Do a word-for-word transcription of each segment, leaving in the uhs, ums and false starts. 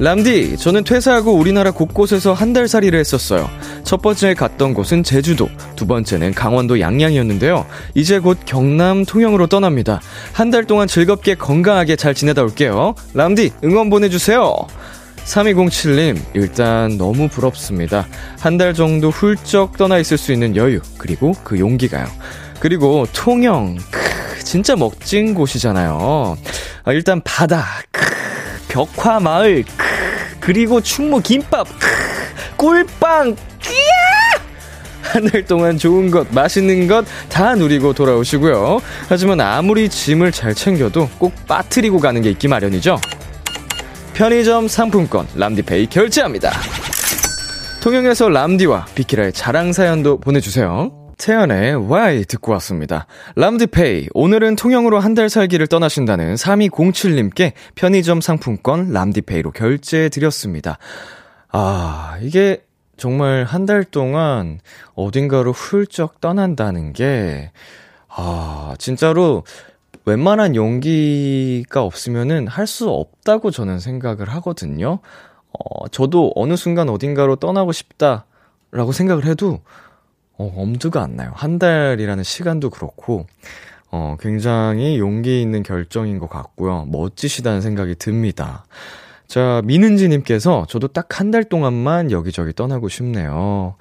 람디, 저는 퇴사하고 우리나라 곳곳에서 한 달 살이를 했었어요. 첫 번째 갔던 곳은 제주도, 두 번째는 강원도 양양이었는데요. 이제 곧 경남 통영으로 떠납니다. 한 달 동안 즐겁게 건강하게 잘 지내다 올게요. 람디, 응원 보내주세요. 삼이공칠님, 일단 너무 부럽습니다. 한 달 정도 훌쩍 떠나 있을 수 있는 여유, 그리고 그 용기가요. 그리고 통영, 크, 진짜 멋진 곳이잖아요. 아, 일단 바다, 크, 벽화마을, 크, 그리고 충무 김밥, 크, 꿀빵, 한 달 동안 좋은 것, 맛있는 것 다 누리고 돌아오시고요. 하지만 아무리 짐을 잘 챙겨도 꼭 빠뜨리고 가는 게 있기 마련이죠. 편의점 상품권 람디페이 결제합니다. 통영에서 람디와 비키라의 자랑사연도 보내주세요. 태연의 Why 듣고 왔습니다. 람디페이, 오늘은 통영으로 한 달 살기를 떠나신다는 삼이공칠님께 편의점 상품권 람디페이로 결제해드렸습니다. 아, 이게 정말 한 달 동안 어딘가로 훌쩍 떠난다는 게, 아, 진짜로 웬만한 용기가 없으면은 할 수 없다고 저는 생각을 하거든요. 어, 저도 어느 순간 어딘가로 떠나고 싶다라고 생각을 해도 어, 엄두가 안 나요. 한 달이라는 시간도 그렇고 어, 굉장히 용기 있는 결정인 것 같고요. 멋지시다는 생각이 듭니다. 자, 민은지님께서 저도 딱 한 달 동안만 여기저기 떠나고 싶네요.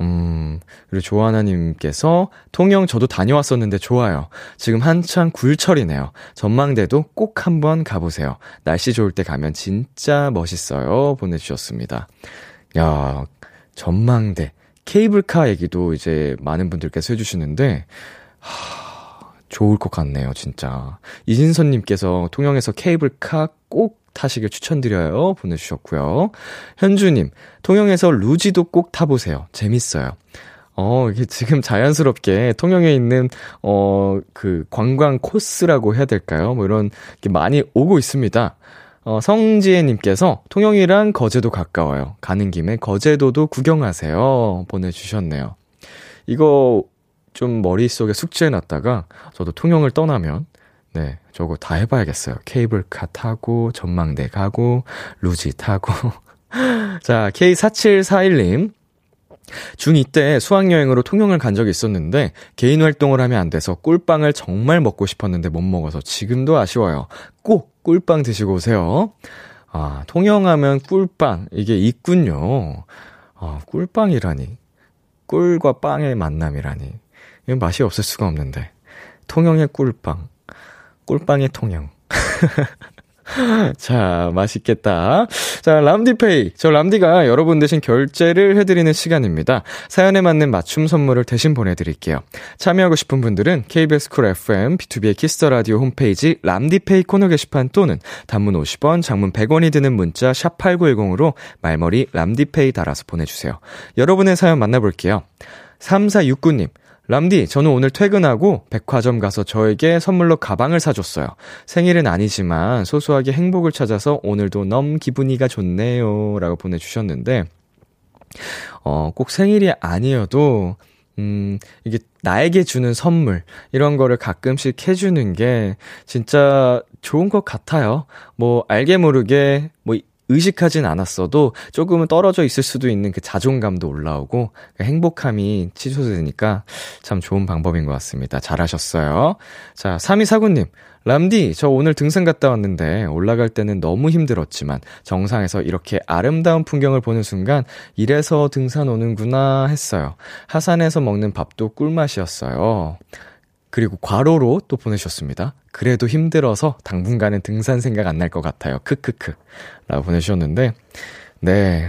음, 그리고 조하나님께서 통영 저도 다녀왔었는데 좋아요. 지금 한창 굴철이네요. 전망대도 꼭 한번 가보세요. 날씨 좋을 때 가면 진짜 멋있어요. 보내주셨습니다. 야, 전망대, 케이블카 얘기도 이제 많은 분들께서 해주시는데 하, 좋을 것 같네요. 진짜 이진선님께서 통영에서 케이블카 꼭 타시길 추천드려요. 보내주셨고요. 현주님, 통영에서 루지도 꼭 타보세요. 재밌어요. 어, 이게 지금 자연스럽게 통영에 있는, 어, 그 관광 코스라고 해야 될까요? 뭐 이런 게 많이 오고 있습니다. 어, 성지혜님께서 통영이랑 거제도 가까워요. 가는 김에 거제도도 구경하세요. 보내주셨네요. 이거 좀 머릿속에 숙제해놨다가 저도 통영을 떠나면 네, 저거 다 해봐야겠어요. 케이블카 타고, 전망대 가고, 루지 타고. 자, 케이 사칠사일님. 중이 때 수학여행으로 통영을 간 적이 있었는데 개인 활동을 하면 안 돼서 꿀빵을 정말 먹고 싶었는데 못 먹어서 지금도 아쉬워요. 꼭 꿀빵 드시고 오세요. 아, 통영하면 꿀빵. 이게 있군요. 아, 꿀빵이라니. 꿀과 빵의 만남이라니. 이건 맛이 없을 수가 없는데. 통영의 꿀빵. 꿀빵의 통영. 자, 맛있겠다. 자, 람디페이, 저 람디가 여러분 대신 결제를 해드리는 시간입니다. 사연에 맞는 맞춤 선물을 대신 보내드릴게요. 참여하고 싶은 분들은 케이비에스 쿨 에프엠, 비투비의 키스더 라디오 홈페이지 람디페이 코너 게시판 또는 단문 오십 원, 장문 백 원이 드는 문자 샵팔구일공으로 말머리 람디페이 달아서 보내주세요. 여러분의 사연 만나볼게요. 삼사육구님, 람디, 저는 오늘 퇴근하고 백화점 가서 저에게 선물로 가방을 사줬어요. 생일은 아니지만 소소하게 행복을 찾아서 오늘도 너무 기분이가 좋네요. 라고 보내주셨는데, 어, 꼭 생일이 아니어도, 음, 이게 나에게 주는 선물, 이런 거를 가끔씩 해주는 게 진짜 좋은 것 같아요. 뭐, 알게 모르게, 뭐, 의식하진 않았어도 조금은 떨어져 있을 수도 있는 그 자존감도 올라오고 행복함이 치솟으니까 참 좋은 방법인 것 같습니다. 잘하셨어요. 자, 삼이사구님. 람디, 저 오늘 등산 갔다 왔는데 올라갈 때는 너무 힘들었지만 정상에서 이렇게 아름다운 풍경을 보는 순간 이래서 등산 오는구나 했어요. 하산에서 먹는 밥도 꿀맛이었어요. 그리고 괄호로 또 보내셨습니다. 그래도 힘들어서 당분간은 등산 생각 안 날 것 같아요. 크크크 라고 보내주셨는데, 네,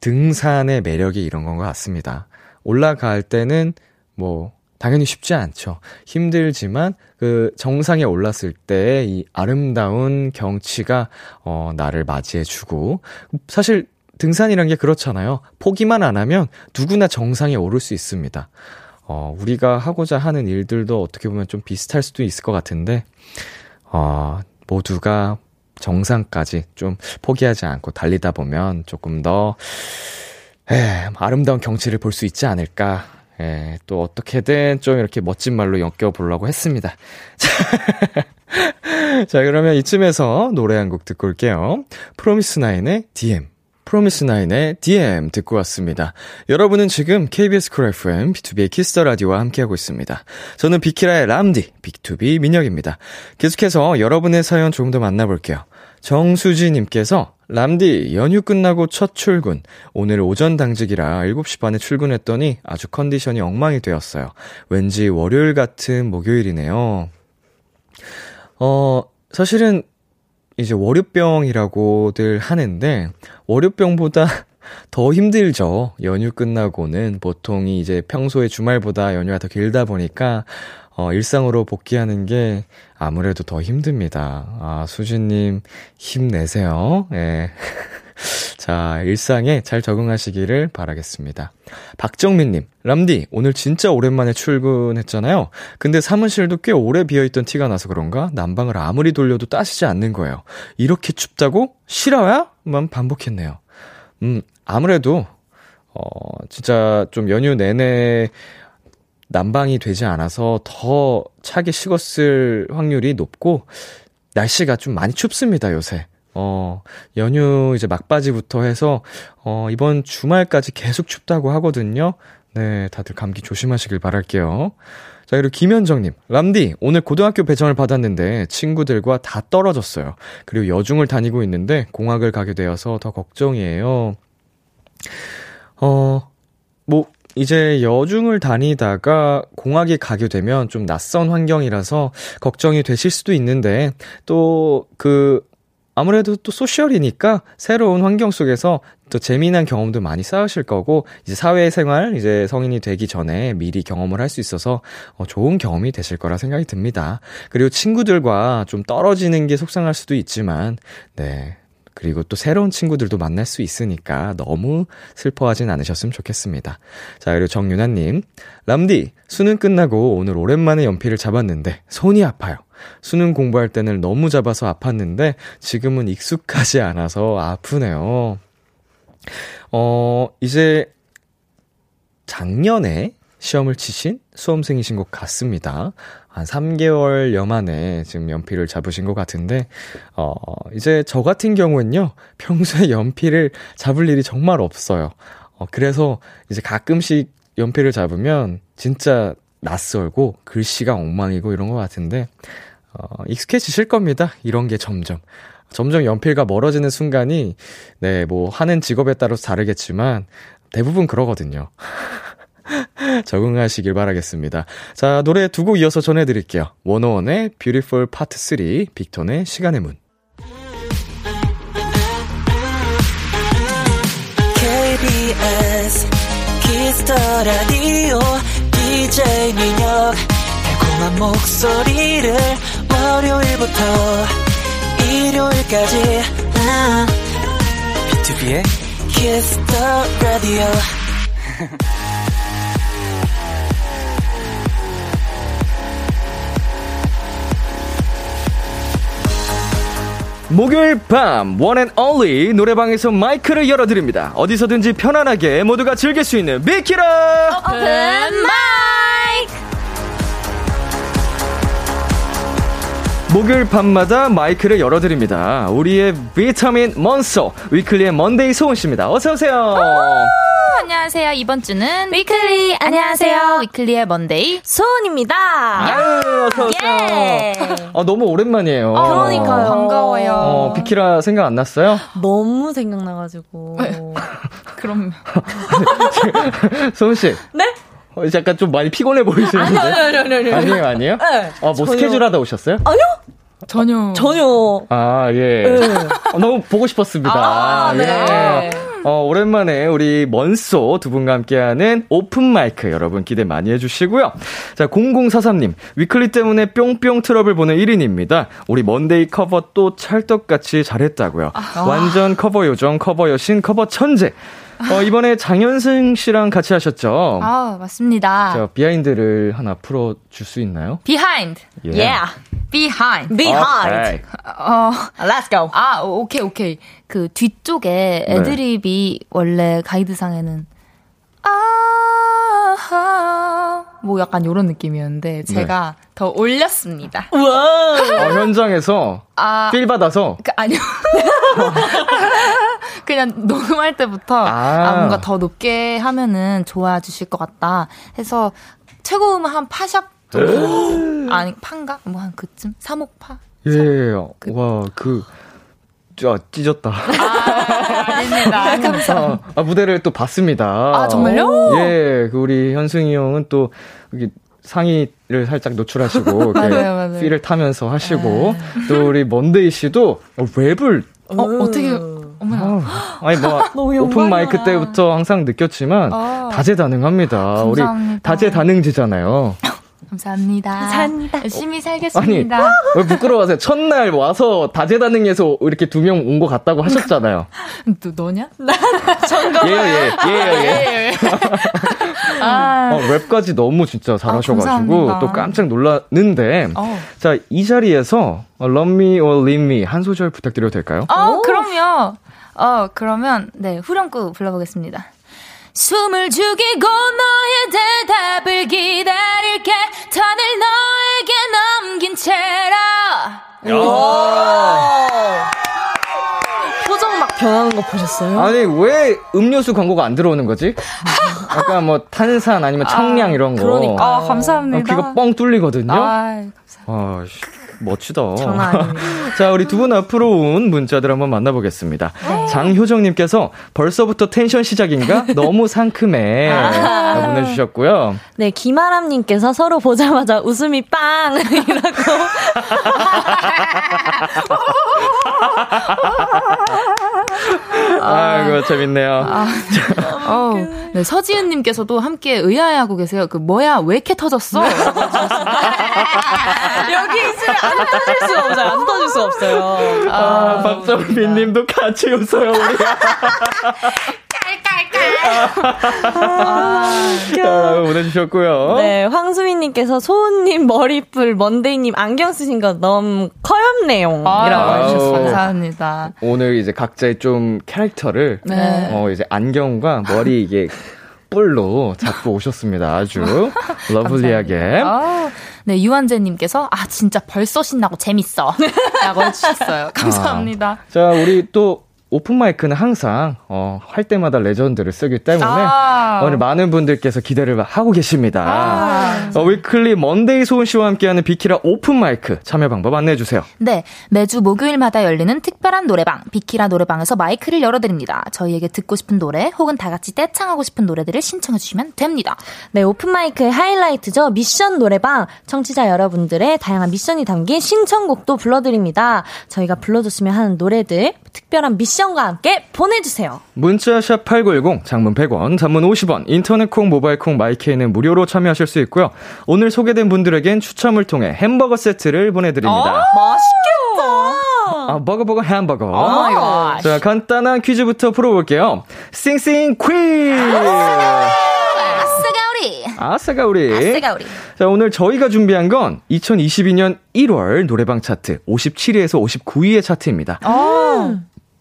등산의 매력이 이런 건 것 같습니다. 올라갈 때는 뭐 당연히 쉽지 않죠. 힘들지만 그 정상에 올랐을 때 이 아름다운 경치가 어, 나를 맞이해주고, 사실 등산이란 게 그렇잖아요. 포기만 안 하면 누구나 정상에 오를 수 있습니다. 어, 우리가 하고자 하는 일들도 어떻게 보면 좀 비슷할 수도 있을 것 같은데, 어, 모두가 정상까지 좀 포기하지 않고 달리다 보면 조금 더, 에, 아름다운 경치를 볼 수 있지 않을까. 에, 또 어떻게든 좀 이렇게 멋진 말로 엮여보려고 했습니다. 자, 그러면 이쯤에서 노래 한 곡 듣고 올게요. 프로미스나인의 디엠. 프로미스나인의 디엠 듣고 왔습니다. 여러분은 지금 케이비에스 쿨 에프엠, 비투비의 키스더 라디오와 함께하고 있습니다. 저는 비키라의 람디, 비투비 민혁입니다. 계속해서 여러분의 사연 조금 더 만나볼게요. 정수지님께서 람디, 연휴 끝나고 첫 출근. 오늘 오전 당직이라 일곱 시 반에 출근했더니 아주 컨디션이 엉망이 되었어요. 왠지 월요일 같은 목요일이네요. 어, 사실은 이제 월요병이라고들 하는데 월요병보다 더 힘들죠. 연휴 끝나고는 보통이 이제 평소에 주말보다 연휴가 더 길다 보니까 어, 일상으로 복귀하는 게 아무래도 더 힘듭니다. 아, 수진님 힘내세요. 예. 자, 일상에 잘 적응하시기를 바라겠습니다. 박정민님, 람디, 오늘 진짜 오랜만에 출근했잖아요. 근데 사무실도 꽤 오래 비어있던 티가 나서 그런가 난방을 아무리 돌려도 따시지 않는 거예요. 이렇게 춥다고? 싫어야?만 반복했네요. 음, 아무래도 어, 진짜 좀 연휴 내내 난방이 되지 않아서 더 차게 식었을 확률이 높고 날씨가 좀 많이 춥습니다, 요새. 어, 연휴 이제 막바지부터 해서, 어, 이번 주말까지 계속 춥다고 하거든요. 네, 다들 감기 조심하시길 바랄게요. 자, 그리고 김현정님, 람디, 오늘 고등학교 배정을 받았는데 친구들과 다 떨어졌어요. 그리고 여중을 다니고 있는데 공학을 가게 되어서 더 걱정이에요. 어, 뭐, 이제 여중을 다니다가 공학에 가게 되면 좀 낯선 환경이라서 걱정이 되실 수도 있는데, 또 그, 아무래도 또 소셜이니까 새로운 환경 속에서 또 재미난 경험도 많이 쌓으실 거고, 이제 사회생활, 이제 성인이 되기 전에 미리 경험을 할 수 있어서 좋은 경험이 되실 거라 생각이 듭니다. 그리고 친구들과 좀 떨어지는 게 속상할 수도 있지만, 네. 그리고 또 새로운 친구들도 만날 수 있으니까 너무 슬퍼하진 않으셨으면 좋겠습니다. 자, 그리고 정윤아님, 람디, 수능 끝나고 오늘 오랜만에 연필을 잡았는데 손이 아파요. 수능 공부할 때는 너무 잡아서 아팠는데 지금은 익숙하지 않아서 아프네요. 어, 이제 작년에 시험을 치신 수험생이신 것 같습니다. 한 삼 개월여 만에 지금 연필을 잡으신 것 같은데, 어, 이제 저 같은 경우는요, 평소에 연필을 잡을 일이 정말 없어요. 어, 그래서 이제 가끔씩 연필을 잡으면 진짜 낯설고 글씨가 엉망이고 이런 것 같은데, 어, 익숙해지실 겁니다. 이런 게 점점. 점점 연필과 멀어지는 순간이, 네, 뭐, 하는 직업에 따라서 다르겠지만, 대부분 그러거든요. 적응하시길 바라겠습니다. 자, 노래 두 곡 이어서 전해드릴게요. 원오원의 뷰티풀 파트 쓰리, 빅톤의 시간의 문. 케이비에스 키스더 라디오 디제이 민혁, 달콤한 목소리를 월요일부터 일요일까지 비투비의 키스더 라디오. 목요일 밤 원앤얼리 노래방에서 마이크를 열어드립니다. 어디서든지 편안하게 모두가 즐길 수 있는 비키라 오픈 마이크. 목요일 밤마다 마이크를 열어드립니다. 우리의 비타민 몬스터 위클리의 먼데이 소은씨입니다. 어서오세요. 안녕하세요. 이번 주는 위클리. 안녕하세요. 위클리의 먼데이 소은입니다. 아유, 어서오세요. 예. 아, 너무 오랜만이에요. 그러니까요. 반가워요. 어, 비키라 생각 안 났어요? 너무 생각나가지고. 그럼요. 소은씨. 네? 약간 좀 많이 피곤해 보이시는데. 아니요, 아니요, 아니요. 아니에요, 아니에요? 네. 아, 뭐 전혀. 스케줄 하다 오셨어요? 아니요? 전혀. 어, 전혀. 아, 예. 네. 어, 너무 보고 싶었습니다. 아, 네. 예. 어, 오랜만에 우리 먼소 두 분과 함께하는 오픈마이크 여러분 기대 많이 해주시고요. 자, 공공사삼님, 위클리 때문에 뿅뿅 트러블 보는 일 인입니다. 우리 먼데이 커버 또 찰떡같이 잘했다고요. 아. 완전 커버 요정, 커버 여신, 커버 천재. 어, 이번에 장현승 씨랑 같이 하셨죠? 아, 맞습니다. 자, 비하인드를 하나 풀어줄 수 있나요? 비하인드. Yeah. yeah. Behind. Behind. 어, Let's go. 아, 오케이, 오케이. 그 뒤쪽에 애드립이 네. 원래 가이드상에는 아하 뭐 약간 요런 느낌이었는데 제가 네. 더 올렸습니다. 와. 어, 현장에서 아, 필 받아서? 그, 아니요. 그냥 녹음할 때부터 아. 아, 뭔가 더 높게 하면은 좋아 주실 것 같다 해서 최고음은 한 파샵 정도? 아니 판가? 뭐 한 그쯤? 사목파? 예, 그, 와, 그 아, 찢었다. 아, 아닙니다. 감사합니다. 아, 아, 무대를 또 봤습니다. 아, 정말요? 예, 그 우리 현승이 형은 또 여기 상의를 살짝 노출하시고 맞아요, 맞아요. 피를 타면서 하시고 에이. 또 우리 먼데이 씨도 랩을 어, 어떻게 어머나. 아, 아니 뭐 오픈 마이크 때부터 항상 느꼈지만 아. 다재다능합니다. 감사합니다. 우리 다재다능지잖아요. 감사합니다. 감사합니다. 열심히 살겠습니다. 아니, 왜 부끄러워하세요? 첫날 와서 다재다능해서 이렇게 두 명 온 것 같다고 하셨잖아요. 너, 너냐? 나, 전가. 예예예. 예, 예. 아, 어, 랩까지 너무 진짜 잘하셔가지고 아, 또 깜짝 놀랐는데. 어. 자, 이 자리에서 Love Me or Leave Me 한 소절 부탁드려도 될까요? 어, 그럼요. 어, 그러면 네, 후렴구 불러보겠습니다. 숨을 죽이고 너의 대답을 기다릴게. 턴을 너에게 넘긴 채로. 표정 막 변하는 거 보셨어요? 아니, 왜 음료수 광고가 안 들어오는 거지? 약간 뭐 탄산 아니면 청량 아, 이런 거. 그러니까. 아, 감사합니다. 귀가 뻥 뚫리거든요. 아, 감사합니다. 아, 멋지다. 장난 아닙니다. 자, 우리 두 분 앞으로 온 문자들 한번 만나보겠습니다. 장효정님께서 벌써부터 텐션 시작인가? 너무 상큼해. 아~ 보내주셨고요. 네, 김아람님께서 서로 보자마자 웃음이 빵! 이라고. 아이고, 재밌네요. 아, 어, 네, 서지은님께서도 함께 의아해하고 계세요. 그, 뭐야, 왜 이렇게 터졌어? 여기 있으면 안 터질 수가 없어요. 안 터질 수가 없어요. 아, 아 박정빈님도 같이 웃어요, 우리가. 깔깔깔. 아, 아, 보내주셨고요. 네, 황수민님께서 소은님 머리뿔, 먼데이님 안경 쓰신 거 너무 커엽네요. 아, 이라고 해주셨어요. 아, 감사합니다. 오늘 이제 각자의 좀 캐릭터를 네. 어, 이제 안경과 머리 이게 뿔로 잡고 오셨습니다. 아주 러블리하게. 아, 네, 유한재님께서 아 진짜 벌써 신나고 재밌어 라고 해주셨어요. 감사합니다. 아, 자, 우리 또 오픈마이크는 항상 어, 할 때마다 레전드를 쓰기 때문에 아~ 오늘 많은 분들께서 기대를 하고 계십니다. 아~ 어, 위클리 먼데이 소은씨와 함께하는 비키라 오픈마이크 참여 방법 안내해주세요. 네, 매주 목요일마다 열리는 특별한 노래방 비키라 노래방에서 마이크를 열어드립니다. 저희에게 듣고 싶은 노래 혹은 다같이 떼창하고 싶은 노래들을 신청해주시면 됩니다. 네, 오픈마이크의 하이라이트죠. 미션 노래방. 청취자 여러분들의 다양한 미션이 담긴 신청곡도 불러드립니다. 저희가 불러줬으면 하는 노래들 특별한 미션 과 함께 보내주세요. 문자샵 팔구일공, 장문 백 원, 단문 오십 원, 인터넷콩, 모바일콩, 마이케이는 무료로 참여하실 수 있고요. 오늘 소개된 분들에겐 추첨을 통해 햄버거 세트를 보내드립니다. 맛있겠다. 아, 버거버거 햄버거. 오, 자, 간단한 퀴즈부터 풀어볼게요. 싱싱 퀴즈. 아싸가오리. 아싸가오리. 아싸가오리. 자, 오늘 저희가 준비한 건 이천이십이 년 일월 노래방 차트 오십칠 위에서 오십구 위의 차트입니다. 오.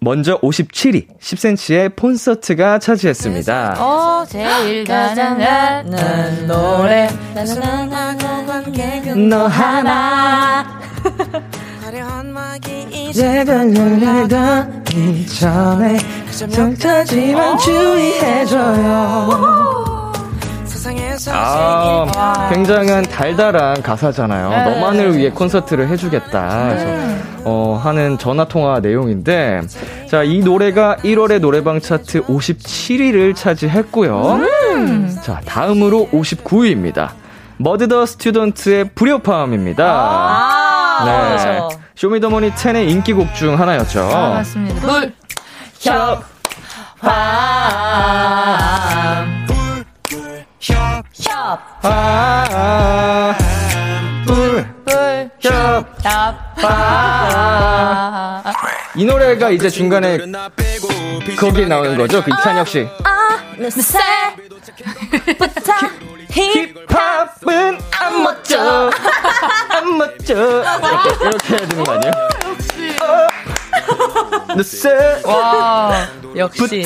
먼저 오십칠 위, 십 센티미터의 콘서트가 차지했습니다. 어, 제일 사랑하는 노래 너 하나 화려한 마기 이제 걸려가기 전에 정타지만 주의해줘요. 아, 굉장한 달달한 가사잖아요. 네. 너만을 위해 콘서트를 해주겠다. 그래서, 어, 하는 전화통화 내용인데, 자, 이 노래가 일월의 노래방 차트 오십칠 위를 차지했고요. 음. 자, 다음으로 오십구 위입니다. 머드 더 스튜던트의 불협화음입니다. 아, 네. 그렇죠. 쇼미더머니 텐의 인기곡 중 하나였죠. 아, 맞습니다. 불협화음. 협, 협, 아, 불, 불, 협, 협, 아. 이 노래가 이제 중간에 거기에 나오는 거죠? 그 이찬혁 씨. 아, 늦새. 부터 힙합은 안 멋져. 안 멋져. 이렇게, 이렇게 해야 되는 거 아니에요? 역시. 늦새. 와. 역시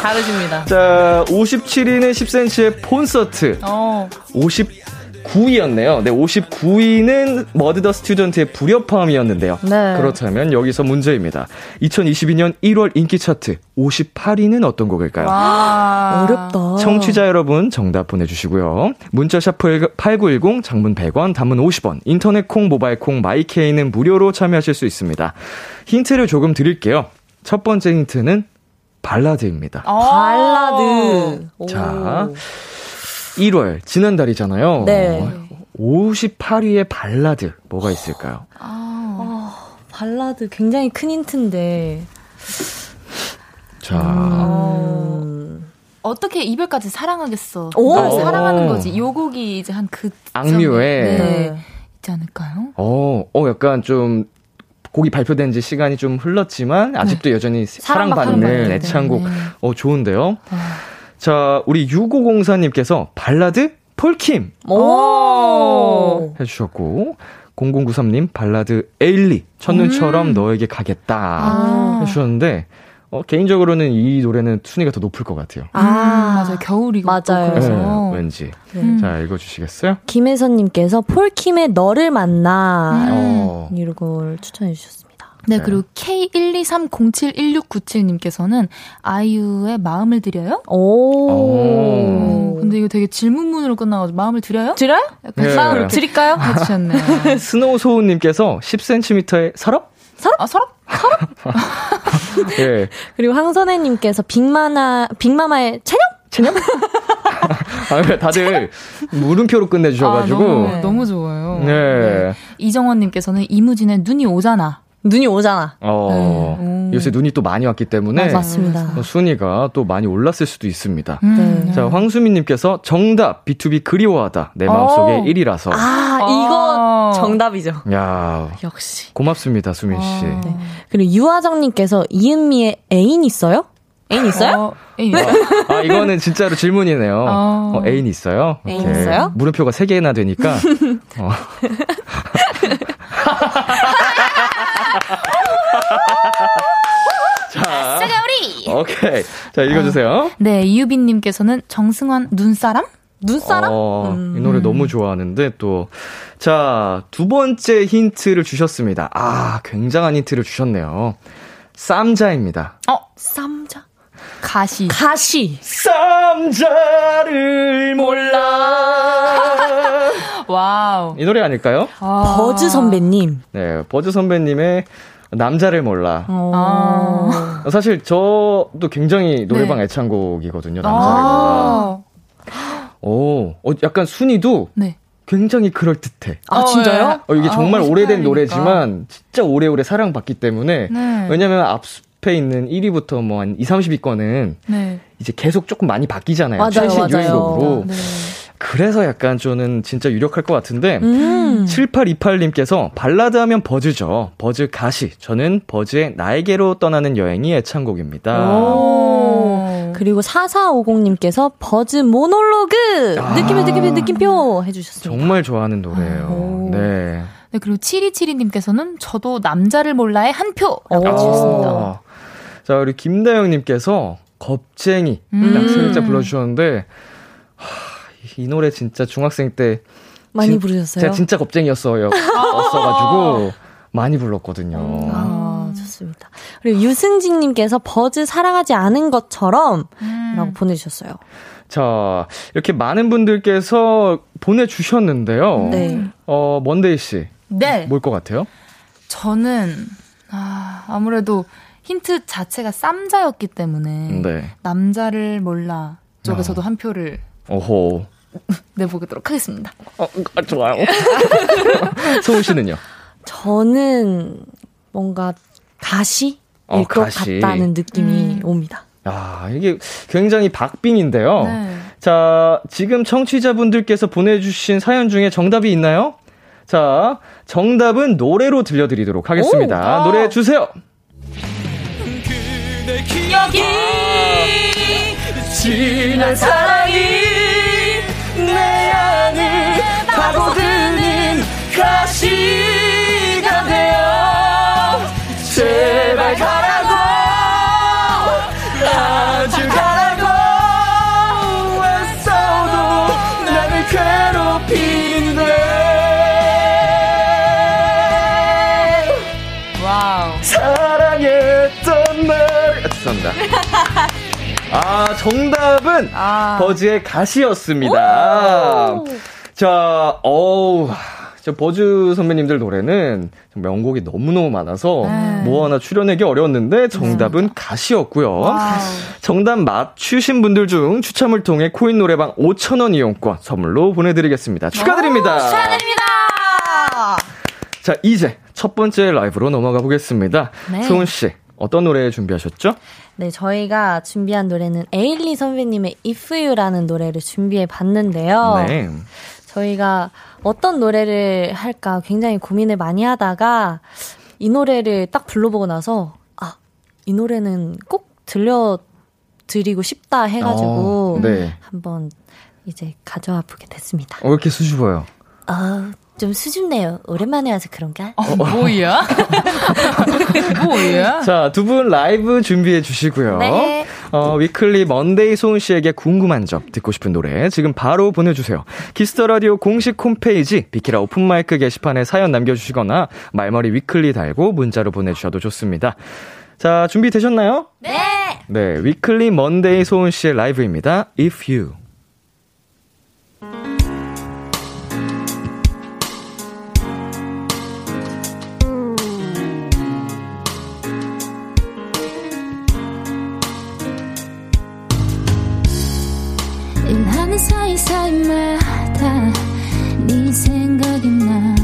다르십니다. 자, 오십칠 위는 십 센티미터의 콘서트. 어. 오십구 위였네요. 네, 오십구 위는 머드 더 스튜던트의 불협화음이었는데요. 네. 그렇다면 여기서 문제입니다. 이천이십이 년 일월 인기 차트 오십팔 위는 어떤 곡일까요? 와. 어렵다. 청취자 여러분 정답 보내주시고요. 문자샵 팔구일공, 장문 백 원, 단문 오십 원, 인터넷 콩, 모바일 콩, 마이케이는 무료로 참여하실 수 있습니다. 힌트를 조금 드릴게요. 첫 번째 힌트는 발라드입니다. 발라드. 자, 일월 지난달이잖아요. 네. 오십팔 위의 발라드 뭐가 있을까요? 아, 발라드 굉장히 큰 힌트인데. 자, 음... 어떻게 이별까지 사랑하겠어. 그러니까 사랑하는 거지. 요 곡이 이제 한 그 악뮤에 네. 네. 있지 않을까요? 어, 어 약간 좀 곡이 발표된 지 시간이 좀 흘렀지만 아직도 네. 여전히 사랑받는 애창곡. 네. 어 좋은데요. 네. 자, 우리 육오공사님께서 발라드 폴킴 오~ 해주셨고 공공구삼님 발라드 에일리 첫눈처럼 음~ 너에게 가겠다 아~ 해주셨는데 어, 개인적으로는 이 노래는 순위가 더 높을 것 같아요. 아, 음, 맞아요. 겨울이고. 맞아요. 네, 왠지. 음. 자, 읽어주시겠어요? 김혜선님께서 폴킴의 너를 만나. 음. 이런 걸 추천해주셨습니다. 네, 네, 그리고 케이 일이삼공칠일육구칠님께서는 아이유의 마음을 드려요? 오. 오. 근데 이거 되게 질문문으로 끝나가지고 마음을 드려요? 드려요? 네. 마음을 드릴까요? 해주셨네요. 스노우 소은님께서 십 센티미터의 서럽? 서럽? 아, 서럽? 서럽? 예. 그리고 황선혜님께서 빅마나, 빅마마의 체념? 체념? 아, 다들 물음표로 끝내주셔가지고. 아, 너무, 네. 너무 좋아요. 네. 네. 이정원님께서는 이무진의 눈이 오잖아. 눈이 오잖아. 어, 네. 요새 눈이 또 많이 왔기 때문에. 네, 맞습니다. 순위가 또 많이 올랐을 수도 있습니다. 음. 네. 자, 황수민님께서 정답, 비투비 그리워하다. 내 마음속에 일이라서. 아, 이거 정답이죠. 야, 역시. 고맙습니다, 수민씨. 네. 그리고 유하정님께서 이은미의 애인 있어요? 애인 있어요? 어, 애인 있어요? 아, 이거는 진짜로 질문이네요. 어. 어, 애인 있어요? 애인 오케이. 있어요? 물음표가 세 개나 되니까. 어. 자, 싸가우리. 오케이. 자, 읽어주세요. 어, 네, 이유빈님께서는 정승환 눈사람? 눈사람? 어, 음. 이 노래 너무 좋아하는데 또. 자, 두 번째 힌트를 주셨습니다. 아, 굉장한 힌트를 주셨네요. 쌈자입니다. 어, 쌈자? 가시. 가시. 쌈자를 몰라. 와우. 이 노래 아닐까요? 아. 버즈 선배님. 네, 버즈 선배님의 남자를 몰라. 아. 사실 저도 굉장히 노래방 네. 애창곡이거든요. 남자를 아. 몰라. 오, 어, 약간 순위도 네. 굉장히 그럴듯해. 아, 진짜요? 어, 이게 아, 정말 오래된 노래지만 진짜 오래오래 사랑받기 때문에 네. 왜냐면 앞 앞에 있는 일 위부터 뭐 한 이삼십 위권은 네. 이제 계속 조금 많이 바뀌잖아요. 맞아요, 최신 유행곡으로. 네. 그래서 약간 저는 진짜 유력할 것 같은데 음. 칠팔이팔님께서 발라드 하면 버즈죠. 버즈 가시. 저는 버즈의 나에게로 떠나는 여행이 애창곡입니다. 오. 그리고 사사오공님께서 버즈 모놀로그 아. 느낌표 느낌표 느낌표 해주셨습니다. 정말 좋아하는 노래예요. 아. 네. 네, 그리고 칠이칠이님께서는 저도 남자를 몰라의 한 표라고 해주셨습니다. 자, 우리 김다영님께서 겁쟁이 음. 딱 살짝 불러주셨는데 하, 이 노래 진짜 중학생 때 많이 진, 부르셨어요? 제가 진짜 겁쟁이였어요. 없어가지고 많이 불렀거든요. 아, 좋습니다. 그리고 유승진님께서 버즈 사랑하지 않은 것처럼 음. 라고 보내주셨어요. 자, 이렇게 많은 분들께서 보내주셨는데요. 네. 어, 먼데이 씨. 네. 뭘 것 같아요? 저는, 아, 아무래도 힌트 자체가 쌈자였기 때문에. 네. 남자를 몰라 쪽에서도 아. 한 표를. 오호. 내보도록 하겠습니다. 어, 아, 좋아요. 소은 씨는요? 저는 뭔가 가시일 어, 것 가시. 같다는 느낌이 음. 옵니다. 아, 이게 굉장히 박빙인데요. 네. 자, 지금 청취자분들께서 보내주신 사연 중에 정답이 있나요? 자, 정답은 노래로 들려드리도록 하겠습니다. 오, 노래 주세요. 그대 기억이 지난 사랑이 내 안을 파고드는 가시가 되어 제발 가라고 아주 가라고 왔어도 나를 괴롭히는데 사랑했던 날. 죄송합니다. 아, 정답은 아. 버즈의 가시였습니다. 오. 자, 어우. 저 버즈 선배님들 노래는 명곡이 너무너무 많아서 네. 뭐 하나 추려내기 어려웠는데 정답은 네. 가시였고요. 와우. 정답 맞추신 분들 중 추첨을 통해 코인 노래방 오천 원 이용권 선물로 보내드리겠습니다. 축하드립니다. 오, 축하드립니다. 자, 이제 첫 번째 라이브로 넘어가 보겠습니다. 네. 소은 씨, 어떤 노래 준비하셨죠? 네, 저희가 준비한 노래는 에일리 선배님의 If You라는 노래를 준비해봤는데요. 네. 저희가 어떤 노래를 할까 굉장히 고민을 많이 하다가 이 노래를 딱 불러보고 나서 아, 이 노래는 꼭 들려드리고 싶다 해가지고 어, 네. 한번 이제 가져와 보게 됐습니다. 어, 왜 이렇게 수줍어요? 아, 좀 수줍네요. 오랜만에 와서 그런가? 어, 뭐야? 뭐야? 자, 두 분 라이브 준비해 주시고요. 네. 어, 위클리 먼데이 소은 씨에게 궁금한 점, 듣고 싶은 노래 지금 바로 보내주세요. 키스더 라디오 공식 홈페이지 비키라 오픈마이크 게시판에 사연 남겨주시거나 말머리 위클리 달고 문자로 보내주셔도 좋습니다. 자, 준비되셨나요? 네. 네, 위클리 먼데이 소은 씨의 라이브입니다. If You. 사이마다 네 생각이 나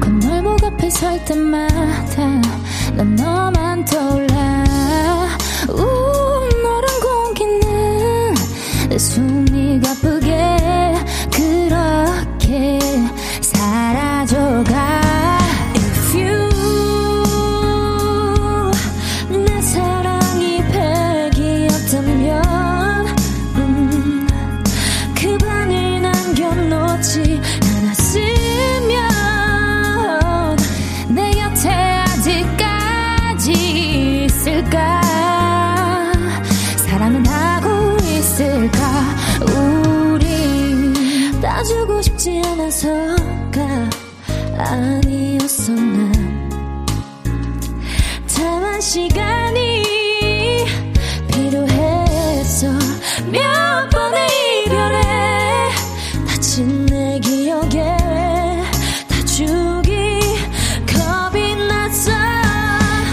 건널목 앞에 설 때마다 난 너만 떠올라 우우 너란 공기는 내 숨이 가쁘게 그렇게 사라져가 주고 싶지 않아서가 아니었어 난 다만 시간이 필요했어 몇 번의 이별에 다친 내 기억에 다 주기 겁이 났어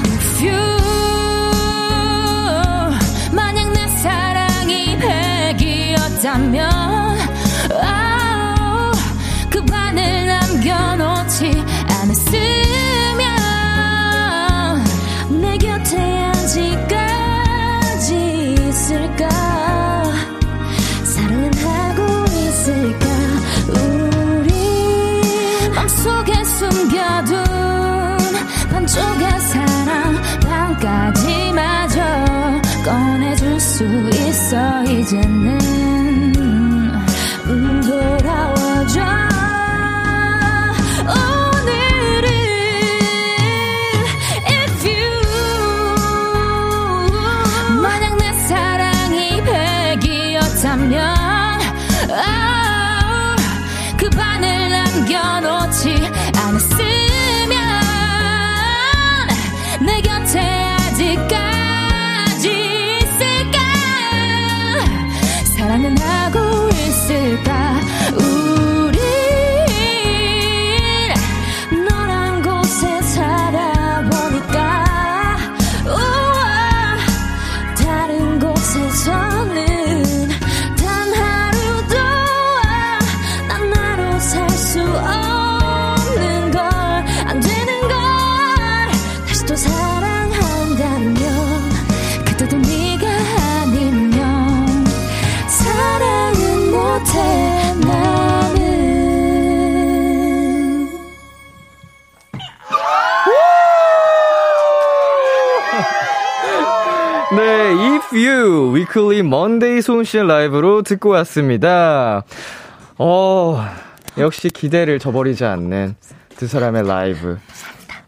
If you 만약 내 사랑이 백이었다면 않았으면 내 곁에 아직까지 있을까 사랑은 하고 있을까 우리 맘속에 숨겨둔 반쪽의 사랑 반까지마저 꺼내줄 수 있어 이제는 음, 돌아와줘 You, 위클리 먼데이 소은 씨의 라이브로 듣고 왔습니다. 어, 역시 기대를 저버리지 않는 두 사람의 라이브.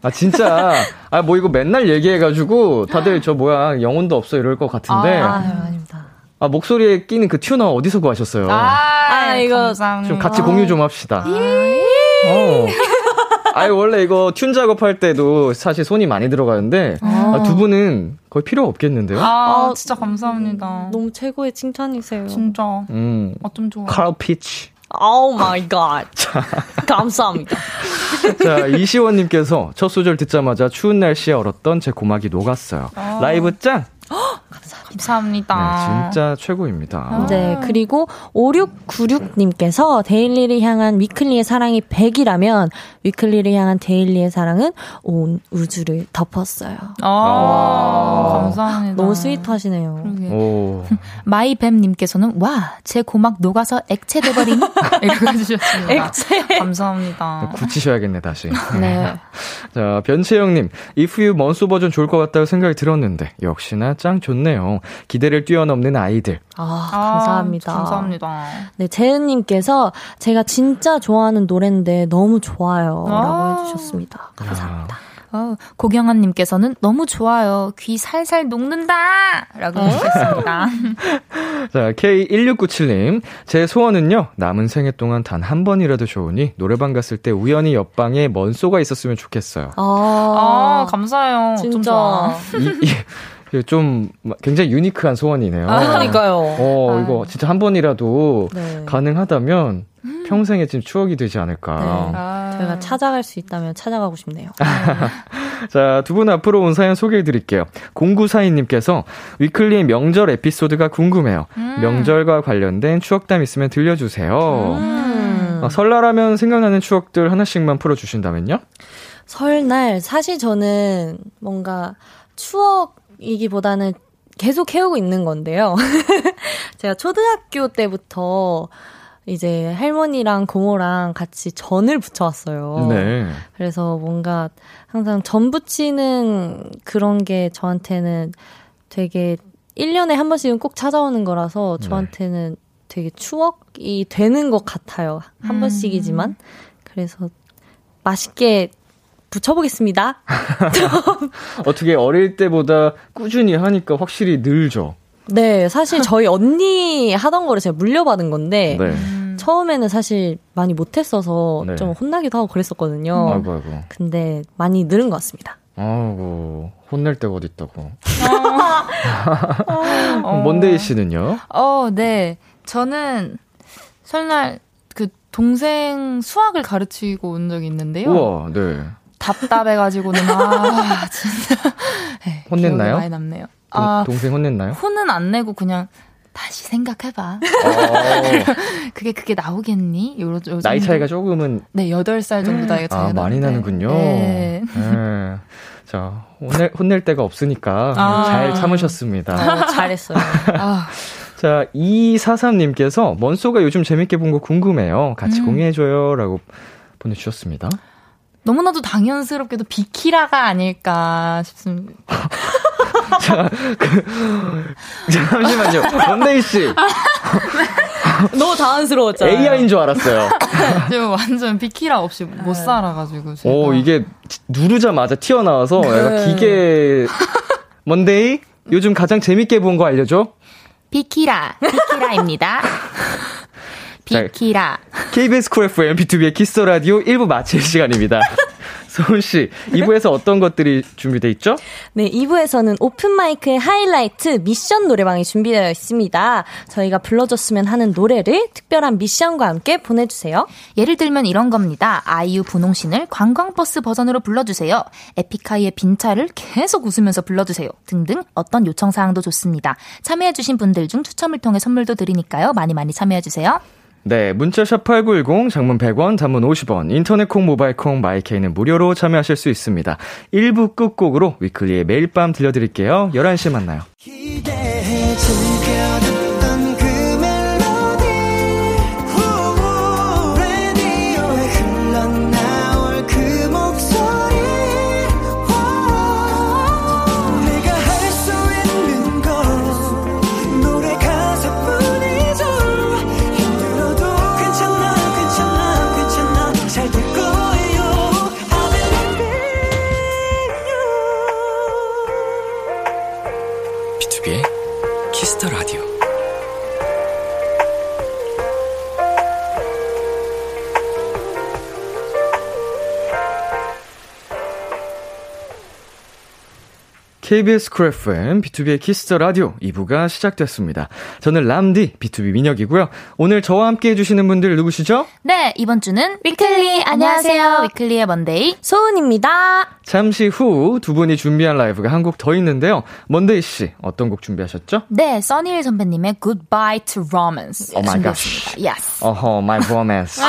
아, 진짜. 아, 뭐 이거 맨날 얘기해가지고 다들 저 뭐야, 영혼도 없어 이럴 것 같은데. 아, 아닙니다. 아, 목소리에 끼는 그 튜너 어디서 구하셨어요? 아, 이거. 감사합니다. 좀 같이 공유 좀 합시다. 어. 아니, 원래 이거 튠 작업할 때도 사실 손이 많이 들어가는데, 아. 아, 두 분은 거의 필요 없겠는데요? 아, 아, 진짜 감사합니다. 너무 최고의 칭찬이세요. 진짜. 음. 어쩜 좋아. 칼 피치. 오 마이 갓. 감사합니다. 자, 이시원님께서 첫 소절 듣자마자 추운 날씨에 얼었던 제 고막이 녹았어요. 아. 라이브 짠! 감사합니다. 감사합니다. 네, 진짜 최고입니다. 네, 그리고 오육구육 님께서 데일리를 향한 위클리의 사랑이 백이라면 위클리를 향한 데일리의 사랑은 온 우주를 덮었어요. 아, 와. 감사합니다. 너무 스윗하시네요. 마이뱀님께서는 와, 제 고막 녹아서 액체돼버린 이렇게 해주셨습니다. 액체. 감사합니다. 굳히셔야겠네 다시. 네. 자, 변채영님, If You 먼수 버전 좋을 것 같다고 생각이 들었는데 역시나 짱 좋네요. 기대를 뛰어넘는 아이들. 아, 감사합니다. 아, 감사합니다. 네, 재은님께서 제가 진짜 좋아하는 노래인데 너무 좋아요. 아~ 라고 해주셨습니다. 감사합니다. 아. 어, 고경환님께서는 너무 좋아요. 귀 살살 녹는다! 라고 해주셨습니다. 자, 케이 일육구칠 님. 제 소원은요, 남은 생애 동안 단 한 번이라도 좋으니 노래방 갔을 때 우연히 옆방에 먼소가 있었으면 좋겠어요. 아, 아 감사해요. 진짜. 이, 이. 좀 굉장히 유니크한 소원이네요. 아, 그러니까요. 어, 이거 진짜 한 번이라도 네. 가능하다면 평생에 지금 추억이 되지 않을까. 네. 아. 저희가 찾아갈 수 있다면 찾아가고 싶네요. 자, 두 분 앞으로 온 사연 소개해드릴게요. 공구사인 님께서 위클리의 명절 에피소드가 궁금해요. 음. 명절과 관련된 추억담 있으면 들려주세요. 음. 아, 설날하면 생각나는 추억들 하나씩만 풀어주신다면요? 설날 사실 저는 뭔가 추억 이기보다는 계속 해오고 있는 건데요. 제가 초등학교 때부터 이제 할머니랑 고모랑 같이 전을 부쳐왔어요. 네. 그래서 뭔가 항상 전 부치는 그런 게 저한테는 되게 일 년에 한 번씩은 꼭 찾아오는 거라서 저한테는 네. 되게 추억이 되는 것 같아요. 한 음. 번씩이지만. 그래서 맛있게 붙여보겠습니다. 어떻게 어릴 때보다 꾸준히 하니까 확실히 늘죠? 네, 사실 저희 언니 하던 거를 제가 물려받은 건데 네. 음. 처음에는 사실 많이 못했어서 네. 좀 혼나기도 하고 그랬었거든요. 아이고, 아이고. 근데 많이 늘은 것 같습니다. 아이고, 혼낼 때가 어디 있다고. 먼데이 씨는요? 어, 네. 저는 설날 그 동생 수학을 가르치고 온 적이 있는데요. 우와, 네. 답답해가지고는 아 진짜 네, 혼냈나요? 많이 남네요. 동, 아, 동생 혼냈나요? 혼은 안 내고 그냥 다시 생각해봐. 그게 그게 나오겠니? 요, 요 나이 차이가 조금은 네 여덟 살 정도 나이가 차이가 아, 많이 나는군요. 네. 네. 자, 혼낼, 혼낼 데가 없으니까 아. 잘 참으셨습니다. 어, 잘했어요. 아. 자, 이사삼 님께서 먼소가 요즘 재밌게 본 거 궁금해요. 같이 음. 공유해줘요 라고 보내주셨습니다. 너무나도 당연스럽게도 비키라가 아닐까 싶습니다. 자, 그, 잠시만요. 먼데이 씨. 너무 당황스러웠잖아요. 에이아이인 줄 알았어요. 제가 완전 비키라 없이 못 살아가지고. 제가. 오, 이게 누르자마자 튀어나와서 네. 기계. 먼데이, 요즘 가장 재밌게 본 거 알려줘? 비키라. 비키라입니다. 비키라. 케이비에스 쿨 에프엠 비투비의 키스더 라디오 일 부 마칠 시간입니다. 소은 씨, 이 부에서 어떤 것들이 준비되어 있죠? 네, 이 부에서는 오픈마이크의 하이라이트 미션 노래방이 준비되어 있습니다. 저희가 불러줬으면 하는 노래를 특별한 미션과 함께 보내주세요. 예를 들면 이런 겁니다. 아이유 분홍신을 관광버스 버전으로 불러주세요. 에픽하이의 빈차를 계속 웃으면서 불러주세요. 등등 어떤 요청사항도 좋습니다. 참여해주신 분들 중 추첨을 통해 선물도 드리니까요. 많이 많이 참여해주세요. 네, 문자샵 팔구일공, 장문 백 원, 단문 오십 원, 인터넷콩, 모바일콩, 마이케이는 무료로 참여하실 수 있습니다. 일 부 끝곡으로 위클리의 매일 밤 들려드릴게요. 열한 시에 만나요. 비 투 비 케이비에스 쿨 에프엠, 비투비의 키스더 라디오 이 부가 시작됐습니다. 저는 람디, 비투비 민혁이고요. 오늘 저와 함께 해주시는 분들 누구시죠? 네, 이번 주는 위클리, 안녕하세요. 위클리의 먼데이, 소은입니다. 잠시 후 두 분이 준비한 라이브가 한 곡 더 있는데요. 먼데이 씨, 어떤 곡 준비하셨죠? 네, 써니힐 선배님의 Goodbye to Romance. Oh my gosh. Yes. 어허, my romance.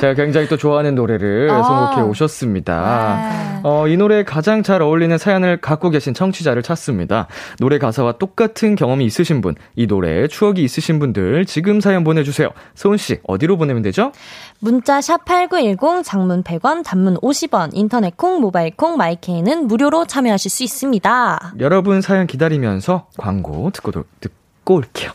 제가 굉장히 또 좋아하는 노래를 어. 선곡해 오셨습니다. 네. 어, 이 노래에 가장 잘 어울리는 사연을 갖고 계신 청취자를 찾습니다. 노래 가사와 똑같은 경험이 있으신 분, 이 노래에 추억이 있으신 분들 지금 사연 보내주세요. 소은씨, 어디로 보내면 되죠? 문자 샵팔구일공, 장문 백 원, 단문 오십 원, 인터넷 콩, 모바일 콩, 마이케이는 무료로 참여하실 수 있습니다. 여러분 사연 기다리면서 광고 듣고, 듣고 올게요.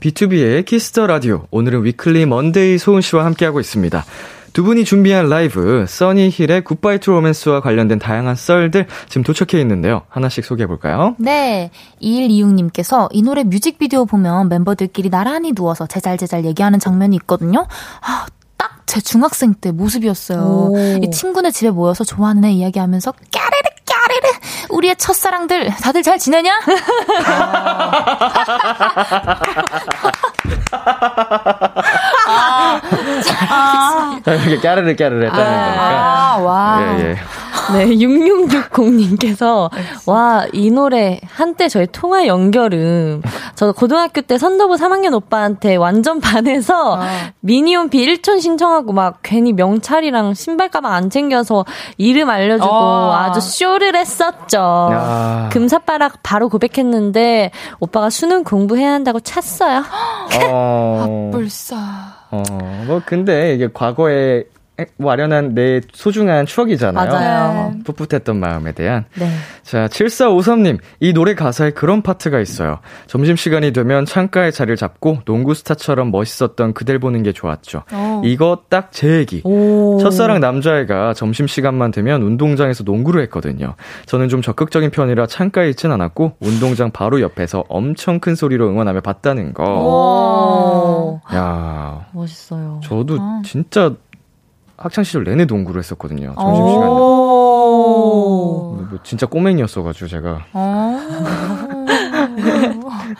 비투비의 키스더 라디오, 오늘은 위클리 먼데이 소은씨와 함께하고 있습니다. 두 분이 준비한 라이브, 써니힐의 굿바이 투 로맨스와 관련된 다양한 썰들 지금 도착해 있는데요. 하나씩 소개해볼까요? 네, 이일이육 님께서 이 노래 뮤직비디오 보면 멤버들끼리 나란히 누워서 제잘제잘 얘기하는 장면이 있거든요. 아, 딱 제 중학생 때 모습이었어요. 이 친구네 집에 모여서 좋아하는 애 이야기하면서 까르르 까르르 우리의 첫사랑들 다들 잘 지내냐? 아, 아, 이렇게 까르르 까르르 했다는 아, 거니까. 아, 와. 예, 예. 네, 육육육공 님께서 와, 이 노래 한때 저희 통화 연결음 저 고등학교 때 선도부 삼 학년 오빠한테 완전 반해서 아. 미니홈피 일 촌 신청하고 막 괜히 명찰이랑 신발 가방 안 챙겨서 이름 알려주고 아. 아주 쇼를 했었죠. 아. 금사빠락 바로 고백했는데 오빠가 수능 공부해야 한다고 찼어요. 어. 아뿔싸. 어, 뭐 근데 이게 과거에 뭐 아련한 내 소중한 추억이잖아요. 맞아요. 어, 풋풋했던 마음에 대한. 네. 자, 칠사오삼 님, 이 노래 가사에 그런 파트가 있어요. 점심시간이 되면 창가에 자리를 잡고 농구 스타처럼 멋있었던 그댈 보는 게 좋았죠. 오. 이거 딱 제 얘기. 오. 첫사랑 남자애가 점심시간만 되면 운동장에서 농구를 했거든요. 저는 좀 적극적인 편이라 창가에 있진 않았고 운동장 바로 옆에서 엄청 큰 소리로 응원하며 봤다는 거. 오. 야, 멋있어요. 저도 아. 진짜 학창시절 내내 농구를 했었거든요. 점심시간에. 뭐 진짜 꼬맹이였어가지고 제가.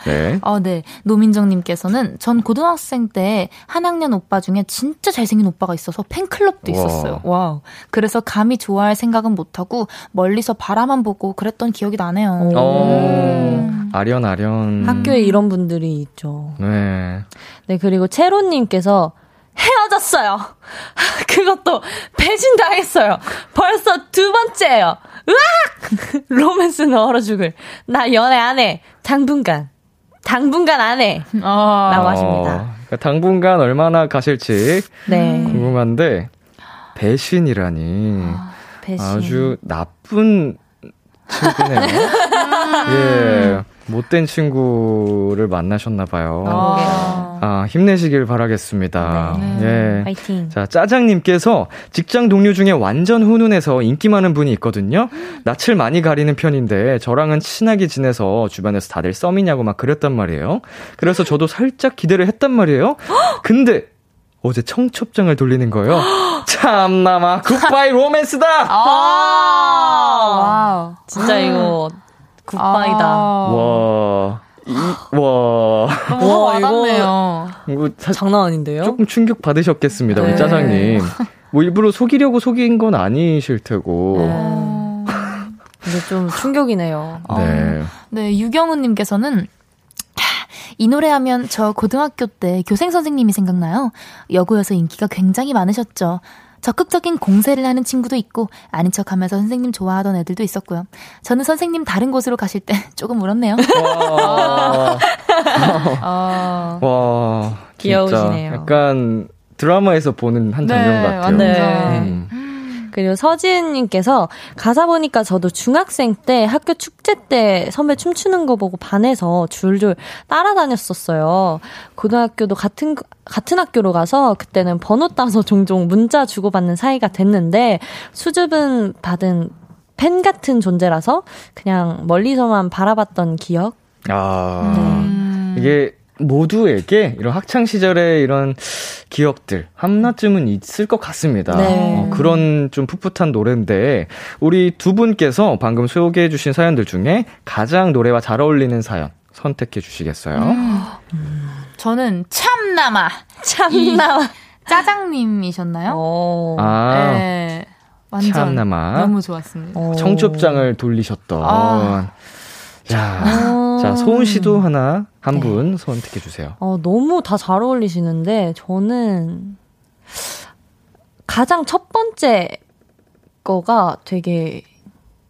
네. 어, 네. 노민정님께서는 전 고등학생 때 한 학년 오빠 중에 진짜 잘생긴 오빠가 있어서 팬클럽도 와. 있었어요. 와우. 그래서 감히 좋아할 생각은 못하고 멀리서 바라만 보고 그랬던 기억이 나네요. 음. 아련 아련. 학교에 이런 분들이 있죠. 네. 네, 그리고 채로님께서 헤어졌어요. 그것도 배신당했어요. 벌써 두 번째예요. 으악! 로맨스는 얼어 죽을. 나 연애 안 해. 당분간. 당분간 안 해. 아~ 라고 하십니다. 어, 당분간 얼마나 가실지 네. 궁금한데 배신이라니. 아, 배신. 아주 나쁜 친구네요. 예. 못된 친구를 만나셨나 봐요. 아, 아 힘내시길 바라겠습니다. 네. 예. 파이팅. 자, 짜장님께서 직장 동료 중에 완전 훈훈해서 인기 많은 분이 있거든요. 낯을 많이 가리는 편인데 저랑은 친하게 지내서 주변에서 다들 썸이냐고 막 그랬단 말이에요. 그래서 저도 살짝 기대를 했단 말이에요. 근데 어제 청첩장을 돌리는 거예요. 참나마 굿바이 로맨스다. 아, 진짜 이거. 굿바이다. 아~ 와. 이, 와. 너무 와닿네요. 이거 사, 장난 아닌데요? 조금 충격 받으셨겠습니다, 네. 우리 짜장님. 뭐 일부러 속이려고 속인 건 아니실 테고. 네. 근데 좀 충격이네요. 네. 아. 네, 유경우님께서는 이 노래하면 저 고등학교 때 교생 선생님이 생각나요. 여고여서 인기가 굉장히 많으셨죠. 적극적인 공세를 하는 친구도 있고 아닌 척하면서 선생님 좋아하던 애들도 있었고요. 저는 선생님 다른 곳으로 가실 때 조금 울었네요. 와, 어. 와 귀여우시네요. 약간 드라마에서 보는 한 장면 네, 같아요. 네. 음. 그리고 서지은님께서 가사 보니까 저도 중학생 때 학교 축제 때 선배 춤추는 거 보고 반해서 줄줄 따라다녔었어요. 고등학교도 같은 같은 학교로 가서 그때는 번호 따서 종종 문자 주고받는 사이가 됐는데 수줍은 받은 팬 같은 존재라서 그냥 멀리서만 바라봤던 기억. 아 음. 이게 모두에게 이런 학창시절의 이런 기억들 하나쯤은 있을 것 같습니다. 네. 어, 그런 좀 풋풋한 노래인데 우리 두 분께서 방금 소개해 주신 사연들 중에 가장 노래와 잘 어울리는 사연 선택해 주시겠어요? 음. 음. 저는 참나마 참나마 짜장님이셨나요? 오. 아 네. 완전 참나마 너무 좋았습니다. 오. 청첩장을 돌리셨던 아. 야. 어... 자, 소은 씨도 하나, 한 분 네. 선택해 주세요. 어, 너무 다 잘 어울리시는데, 저는 가장 첫 번째 거가 되게,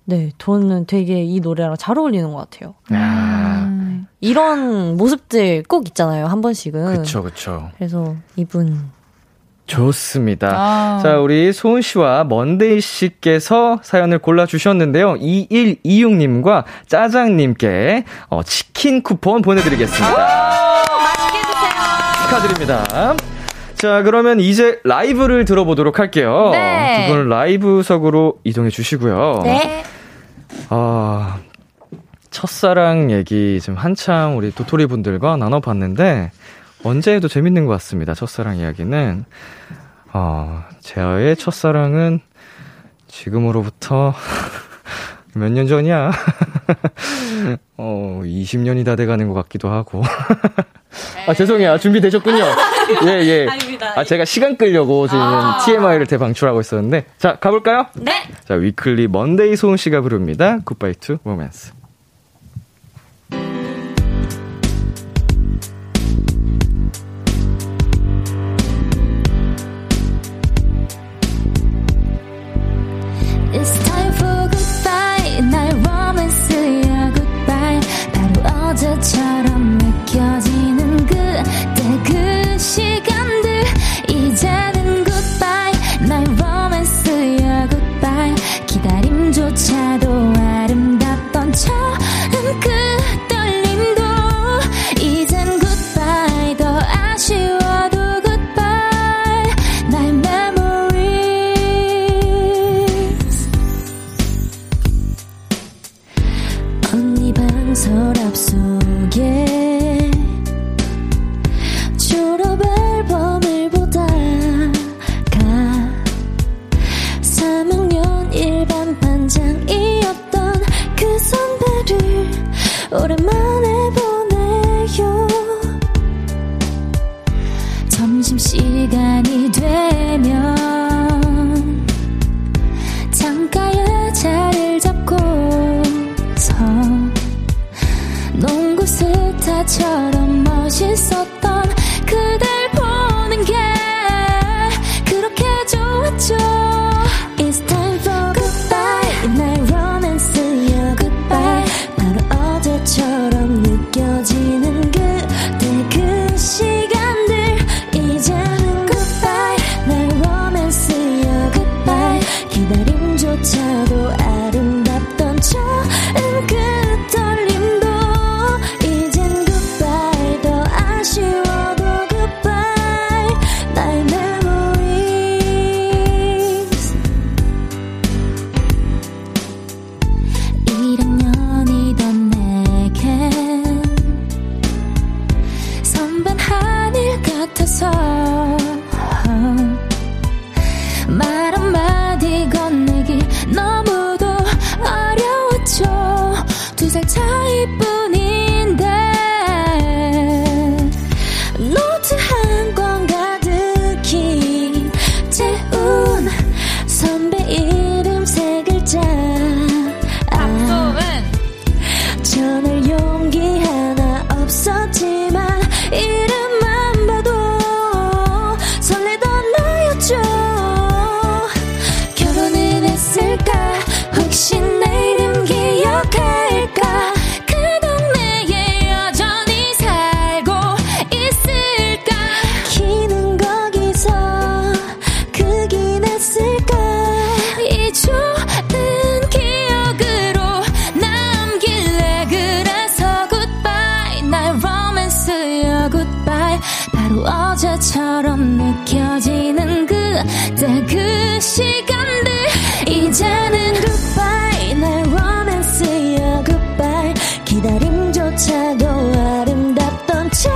네, 저는 되게 이 노래랑 잘 어울리는 것 같아요. 아... 음, 이런 모습들 꼭 있잖아요, 한 번씩은. 그쵸, 그쵸. 그래서 이분. 좋습니다. 아. 자, 우리 소은 씨와 먼데이 씨께서 사연을 골라주셨는데요. 이일이육 님과 짜장님께 어, 치킨 쿠폰 보내드리겠습니다. 오, 맛있게 드세요. 축하드립니다. 자, 그러면 이제 라이브를 들어보도록 할게요. 네. 두 분 라이브석으로 이동해 주시고요. 네. 어, 첫사랑 얘기 지금 한참 우리 도토리 분들과 나눠봤는데 언제 해도 재밌는 것 같습니다. 첫사랑 이야기는 어, 제아의 첫사랑은 지금으로부터 몇 년 전이야? 어, 이십 년이 다 돼가는 것 같기도 하고. 아, 죄송해요. 준비되셨군요. 예, 예. 아, 제가 시간 끌려고 지금 아~ 티엠아이를 대방출하고 있었는데. 자, 가볼까요? 네. 자, 위클리 먼데이 소은 씨가 부릅니다. 굿바이 투 로맨스. It's time for goodbye. 나의 로맨스야 goodbye. 바로 어제처럼 느껴지는 그때 그 시간들 이제는 goodbye. 나의 로맨스야 goodbye. 기다림조차도 아름답던 처음 그 떨림도 이젠 goodbye. 더 아쉬워도 서랍 속에 졸업 앨범을 보다가 삼 학년 일반 반장이었던 그 선배를 오랜만에 보내요. 점심시간이 되면 창가에 자리를 잡고서 농구 스타처럼 멋있었던 그댈 보는 게 그렇게 좋았죠. It's time for goodbye. 나의 로맨스야 goodbye. 바로 어제처럼 느껴지는 그때 그 시간들 이제는 goodbye. 나의 로맨스야 goodbye. 기다림조차도 아름답던 처음 그 떨림 아쉬워도 goodbye. 나의 memories. 일 학년이던 내겐 선반 하늘 같아서 말 한마디 건네기 너무도 어려웠죠. 두 살 차이뿐인데 어제처럼 느껴지는 그때 그 시간들 이제는 goodbye. 나의 로맨스야 goodbye. 기다림조차도 아름답던 척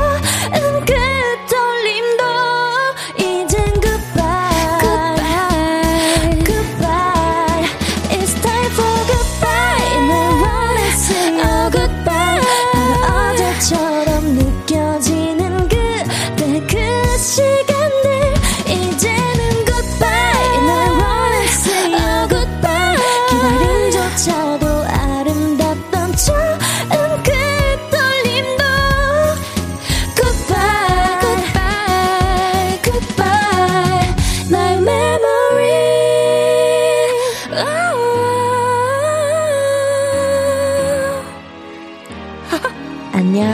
안녕.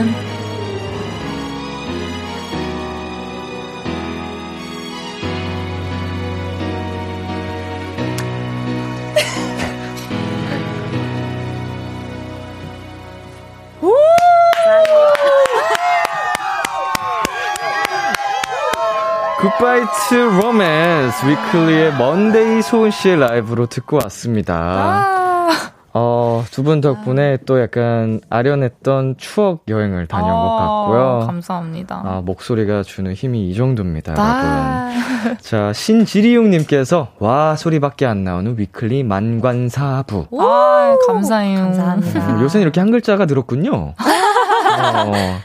Goodbye to Romance, 위클리의 먼데이 소은 씨의 라이브로 듣고 왔습니다. 아~ 어, 두 분 덕분에 또 약간 아련했던 추억 여행을 다녀온 것 같고요. 감사합니다. 아, 목소리가 주는 힘이 이 정도입니다, 아~ 여러분. 자, 신지리용님께서 와, 소리밖에 안 나오는 위클리 만관사부. 아, 감사해요. 감사합니다. 요새는 이렇게 한 글자가 늘었군요. 어.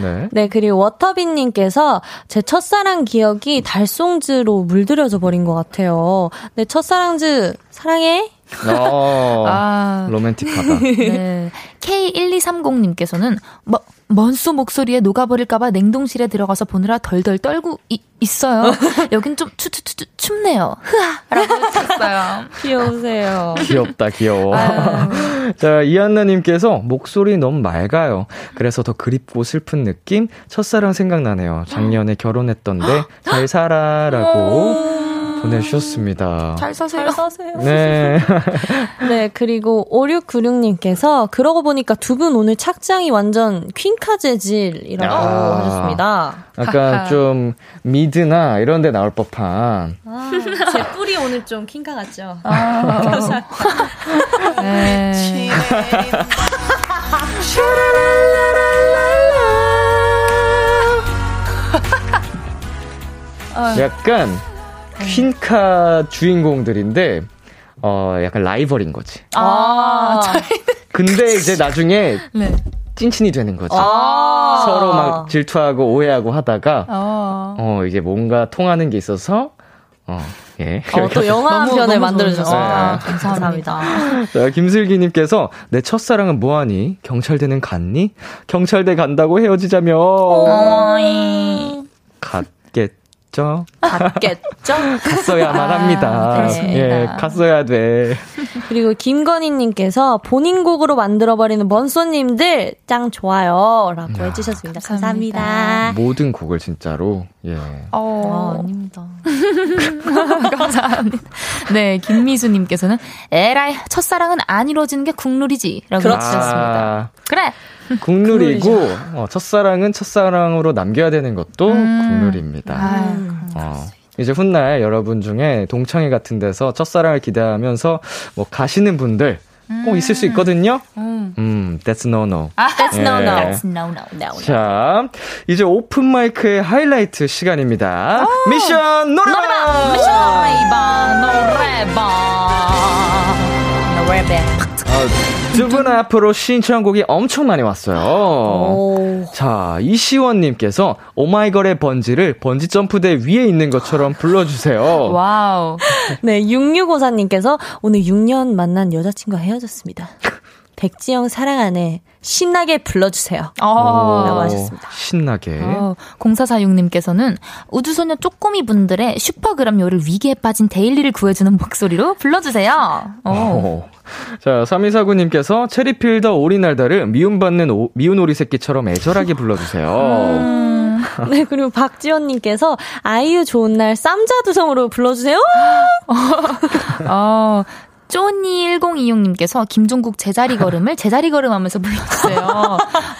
네. 네, 그리고 워터빈님께서 제 첫사랑 기억이 달송즈로 물들여져 버린 것 같아요. 내 첫사랑즈 사랑해. 어, 아, 로맨틱하다. 네. 케이 일이삼공님께서는 뭐, 먼소 목소리에 녹아버릴까봐 냉동실에 들어가서 보느라 덜덜 떨고 이, 있어요. 여긴 좀 추추추추 춥네요. 흐아라고 했어요. 귀여우세요. 귀엽다, 귀여워. 자, 이한나님께서 목소리 너무 맑아요. 그래서 더 그립고 슬픈 느낌. 첫사랑 생각나네요. 작년에 결혼했던데 잘 살아라고. 보내주셨습니다. 잘 사세요. 잘 사세요. 네. 네, 그리고 오육구육님께서 그러고 보니까 두 분 오늘 착장이 완전 퀸카 재질이라고 아~ 하셨습니다. 약간 좀 미드나 이런 데 나올 법한. 아, 제 뿔이 오늘 좀 퀸카 같죠? 아, 감사합니다. 네. 약간 퀸카 주인공들인데, 어, 약간 라이벌인 거지. 아, 근데 이제 나중에 네. 찐친이 되는 거지. 아~ 서로 막 질투하고 오해하고 하다가, 아~ 어, 이제 뭔가 통하는 게 있어서, 어, 예. 어, 또 영화 한 편을 만들어주셨어요. 아, 감사합니다. 자, 김슬기님께서, 내 첫사랑은 뭐하니? 경찰대는 갔니? 경찰대 간다고 헤어지자며. 오이. 갔겠 갔겠죠? 갔어야만 합니다. 아, 예, 갔어야 돼. 그리고 김건희님께서 본인 곡으로 만들어버리는 먼소님들 짱 좋아요 라고 야, 해주셨습니다. 감사합니다. 감사합니다. 모든 곡을 진짜로 예. 어, 아, 아닙니다. 감사합니다. 네, 김미수님께서는 에라이 첫사랑은 안 이루어지는 게 국룰이지 라고 해주셨습니다. 아, 그래 국룰이고 어, 첫사랑은 첫사랑으로 남겨야 되는 것도 음. 국룰입니다. 아유, 어, 이제 훗날 여러분 중에 동창회 같은 데서 첫사랑을 기대하면서 뭐 가시는 분들 음. 꼭 있을 수 있거든요. 음, 음 that's no no. 아, that's 예. no no. That's no no. no, no. 자, 이제 오픈 마이크의 하이라이트 시간입니다. 오. 미션 노래방. 노래방. 미션 노래방. 노래방. 노래방. 두 분 앞으로 신청곡이 엄청 많이 왔어요. 오. 자, 이시원님께서 오마이걸의 번지를 번지점프대 위에 있는 것처럼 불러주세요. 와우. 네, 육육오사님께서 오늘 육 년 만난 여자친구와 헤어졌습니다. 백지영 사랑 안에 신나게 불러주세요. 오. 라고 하셨습니다. 신나게. 어, 공사사육님께서는 우주소녀 쪼꼬미 분들의 슈퍼그램 요를 위기에 빠진 데일리를 구해주는 목소리로 불러주세요. 오. 오. 자, 삼이사구님께서 체리필더 오리날다를 미움받는 오, 미운 오리 새끼처럼 애절하게 불러주세요. 음, 네, 그리고 박지원님께서 아이유 좋은 날 쌈자두성으로 불러주세요. 어, 쪼니 일공이육님께서 김종국 제자리 걸음을 제자리 걸음하면서 불러주세요.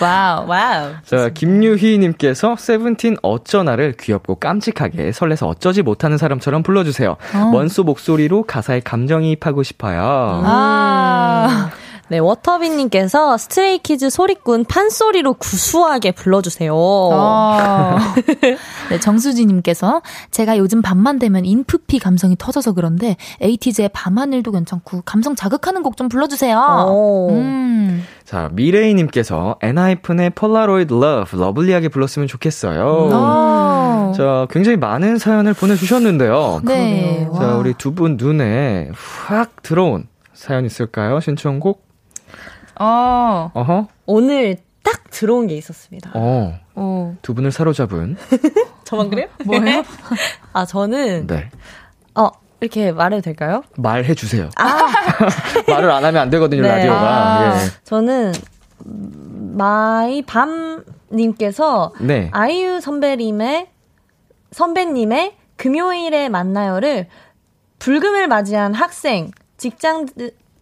와우, 와우. 자, 김유희님께서 세븐틴 어쩌나를 귀엽고 깜찍하게 설레서 어쩌지 못하는 사람처럼 불러주세요. 어. 먼소 목소리로 가사에 감정이입하고 싶어요. 아. 음. 네, 워터빈님께서 스트레이키즈 소리꾼 판소리로 구수하게 불러주세요. 아~ 네, 정수지님께서 제가 요즘 밤만 되면 인프피 감성이 터져서 그런데 에이티즈의 밤하늘도 괜찮고 감성 자극하는 곡 좀 불러주세요. 음. 자, 미레이님께서 엔하이픈의 폴라로이드 러브 러블리하게 불렀으면 좋겠어요. 아~ 자, 굉장히 많은 사연을 보내주셨는데요. 네. 자, 우리 두 분 눈에 확 들어온 사연 있을까요? 신청곡? 어. 어허. 오늘 딱 들어온 게 있었습니다. 어. 어. 두 분을 사로잡은. 저만 그래요? 뭐예요? 아, 저는. 네. 어, 이렇게 말해도 될까요? 말해주세요. 아. 말을 안 하면 안 되거든요, 네. 라디오가. 아. 예. 저는 마이밤님께서 네. 아이유 선배님의 선배님의 금요일에 만나요를 불금을 맞이한 학생 직장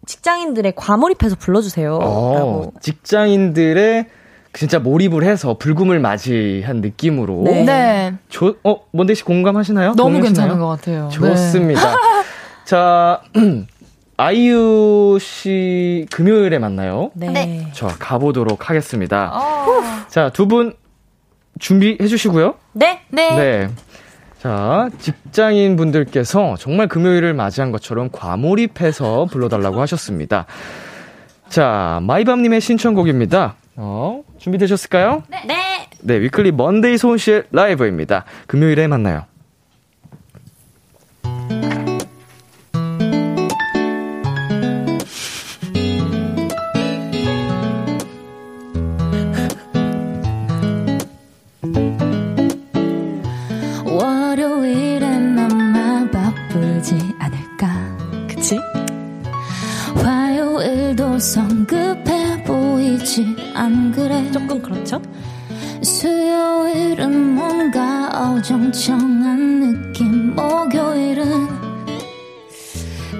직장인들의 과몰입해서 불러주세요. 오, 직장인들의 진짜 몰입을 해서 불금을 맞이한 느낌으로. 네. 네. 조, 어 먼데이 씨 공감하시나요? 너무 동의하시나요? 괜찮은 것 같아요. 좋습니다. 네. 자. 아이유 씨 금요일에 만나요. 네. 자, 가보도록 하겠습니다. 어. 자, 두 분 준비해 주시고요. 네. 네. 네. 자, 직장인 분들께서 정말 금요일을 맞이한 것처럼 과몰입해서 불러달라고 하셨습니다. 자, 마이밤님의 신청곡입니다. 어, 준비되셨을까요? 네. 네. 네, 위클리 먼데이 소은 씨의 라이브입니다. 금요일에 만나요. 성급해 보이지 안 그래? 조금 그렇죠? 수요일은 뭔가 어정쩡한 느낌. 목요일은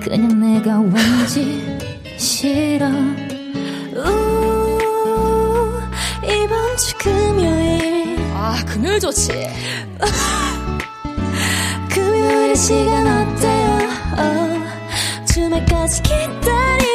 그냥 내가 왠지 싫어. 우, 이번 주 금요일. 아, 금요일 좋지. 금요일 시간 어때요? 어, 주말까지 기다리기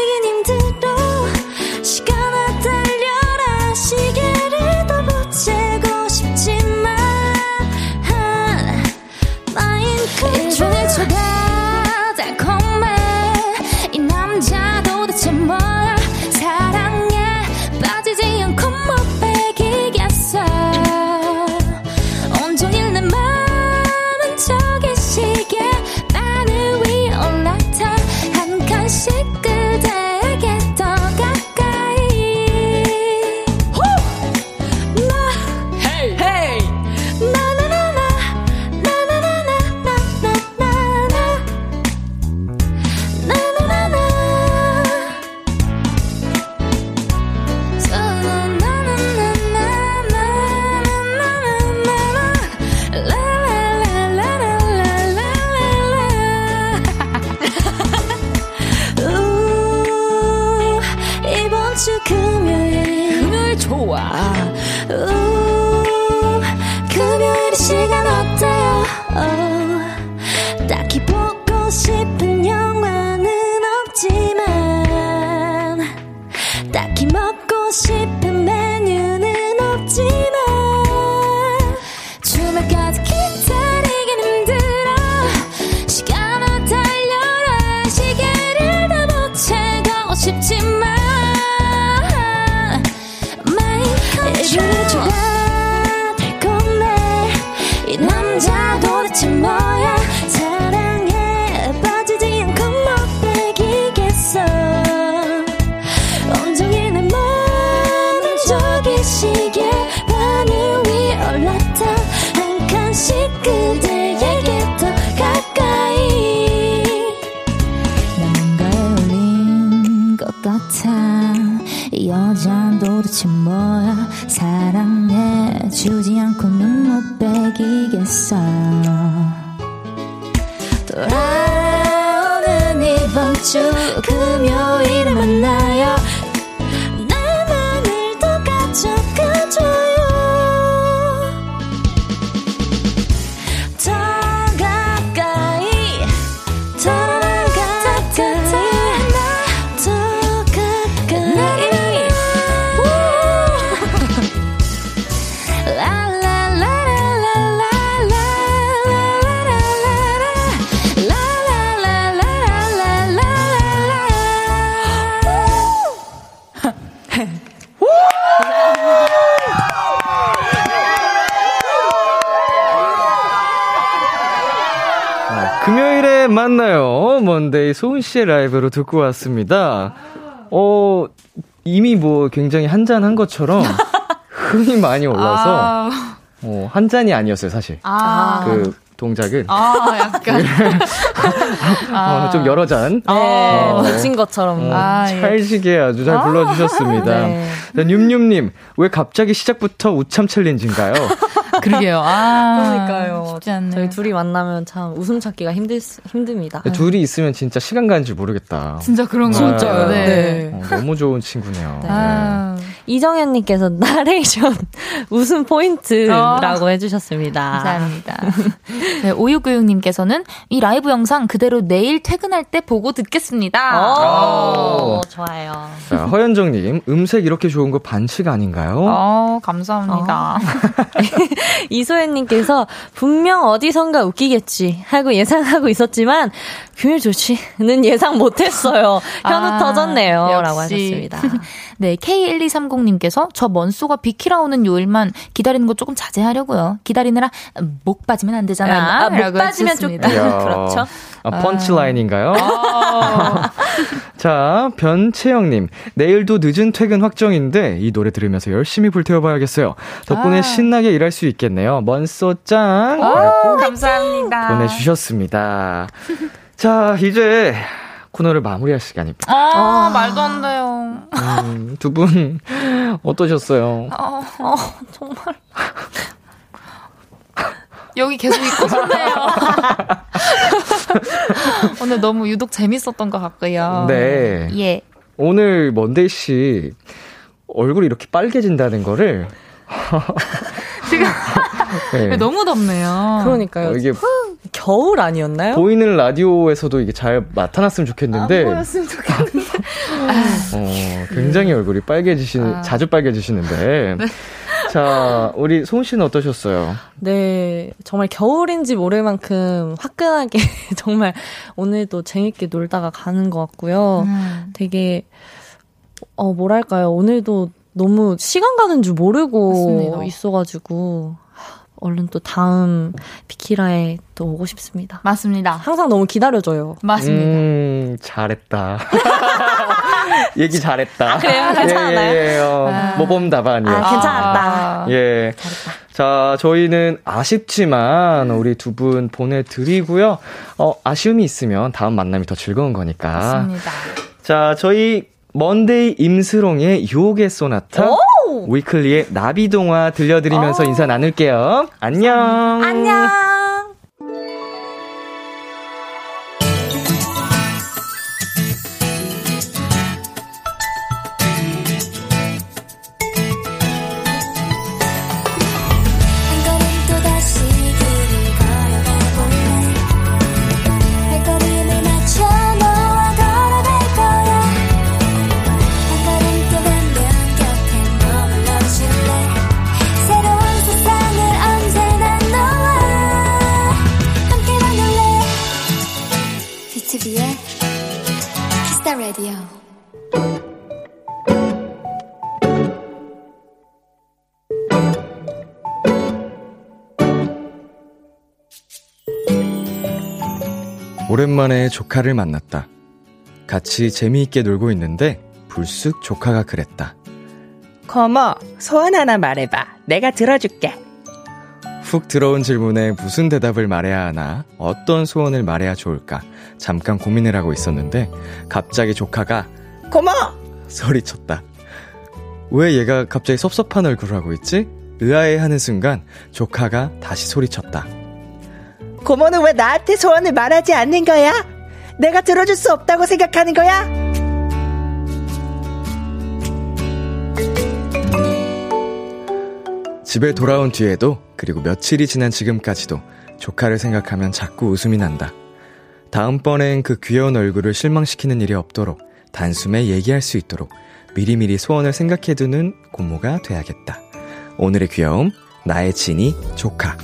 여잔 도대체 뭐야 사랑해 주지 않고는 못 베기겠어 돌아오는 이번 주 금요일에 만나요 나만을 더 가져가줘요 더 가까이 더 가까이 만나요. 먼데이 소은 씨의 라이브로 듣고 왔습니다. 어, 이미 뭐 굉장히 한잔한 것처럼 흥이 많이 올라서 아~ 어, 한 잔이 아니었어요, 사실. 아~ 그 동작은 아 약간 아. 어, 좀 여러 잔 붙인 네, 어, 것처럼 아, 찰지게 아주 잘 아. 불러주셨습니다. 네. 뮴뮴님 왜 갑자기 시작부터 우참 챌린지인가요? 그러게요. 아, 그러니까요. 쉽지 않네요. 저희 둘이 만나면 참 웃음 찾기가 힘들 힘듭니다. 네, 둘이 있으면 진짜 시간 가는 줄 모르겠다. 진짜 그런 거 진짜요. 네. 네. 어, 너무 좋은 친구네요. 네. 아. 네. 이정현님께서 나레이션 웃음 포인트라고 어. 해주셨습니다. 감사합니다. 네, 오육구육님께서는 이 라이브 영상 그대로 내일 퇴근할 때 보고 듣겠습니다. 오, 오. 좋아요. 자, 허현정님 음색 이렇게 좋은 거 반칙 아닌가요? 어, 감사합니다. 어. 이소연님께서 분명 어디선가 웃기겠지 하고 예상하고 있었지만 균일 조치는 예상 못했어요. 현우 아, 터졌네요. 역시. 라고 하셨습니다. 네, 케이 일이삼공님께서 저 먼쏘가 비키라 오는 요일만 기다리는 거 조금 자제하려고요. 기다리느라 목 빠지면 안 되잖아. 아, 목 빠지면 좀 그렇죠. 아, 펀치라인인가요? 자, 변채영님 내일도 늦은 퇴근 확정인데 이 노래 들으면서 열심히 불태워봐야겠어요. 덕분에 아. 신나게 일할 수 있겠네요. 먼쏘 짱! 오, 감사합니다. 보내주셨습니다. 자, 이제 코너를 마무리할 시간입니다. 아, 아. 말도 안 돼요. 음, 두 분 어떠셨어요? 아, 아, 정말... 여기 계속 있고 싶네요. 오늘 너무 유독 재밌었던 것 같고요. 네. 예. 오늘 먼데이 씨 얼굴이 이렇게 빨개진다는 거를 지금 네. 너무 덥네요. 그러니까요. 이게 겨울 아니었나요? 보이는 라디오에서도 이게 잘 나타났으면 좋겠는데. 안 보였으면 좋겠는데. 어, 굉장히 얼굴이 빨개지시는 아. 자주 빨개지시는데. 네. 자, 우리 소은 씨는 어떠셨어요? 네, 정말 겨울인지 모를 만큼 화끈하게 정말 오늘도 재밌게 놀다가 가는 것 같고요. 음. 되게 어 뭐랄까요, 오늘도 너무 시간 가는 줄 모르고 맞습니다. 있어가지고 얼른 또 다음 비키라에 또 오고 싶습니다. 맞습니다. 항상 너무 기다려줘요. 맞습니다. 음, 잘했다. 얘기 잘했다. 아, 그래요? 괜찮았나요? 예, 예, 예. 어, 아. 모범답안이요. 아, 괜찮았다. 아. 예. 잘했다. 자, 저희는 아쉽지만 우리 두 분 보내드리고요. 어, 아쉬움이 있으면 다음 만남이 더 즐거운 거니까. 맞습니다. 자, 저희 먼데이 임슬옹의 유혹의 소나타, 오! 위클리의 나비동화 들려드리면서 오! 인사 나눌게요. 안녕. 안녕. 오랜만에 조카를 만났다. 같이 재미있게 놀고 있는데 불쑥 조카가 그랬다. 거머, 소원 하나 말해봐. 내가 들어줄게. 훅 들어온 질문에 무슨 대답을 말해야 하나, 어떤 소원을 말해야 좋을까 잠깐 고민을 하고 있었는데 갑자기 조카가 고마! 소리쳤다. 왜 얘가 갑자기 섭섭한 얼굴을 하고 있지? 의아해하는 순간 조카가 다시 소리쳤다. 고모는 왜 나한테 소원을 말하지 않는 거야? 내가 들어줄 수 없다고 생각하는 거야? 집에 돌아온 뒤에도 그리고 며칠이 지난 지금까지도 조카를 생각하면 자꾸 웃음이 난다. 다음번엔 그 귀여운 얼굴을 실망시키는 일이 없도록 단숨에 얘기할 수 있도록 미리미리 소원을 생각해두는 고모가 돼야겠다. 오늘의 귀여움, 나의 진이 조카.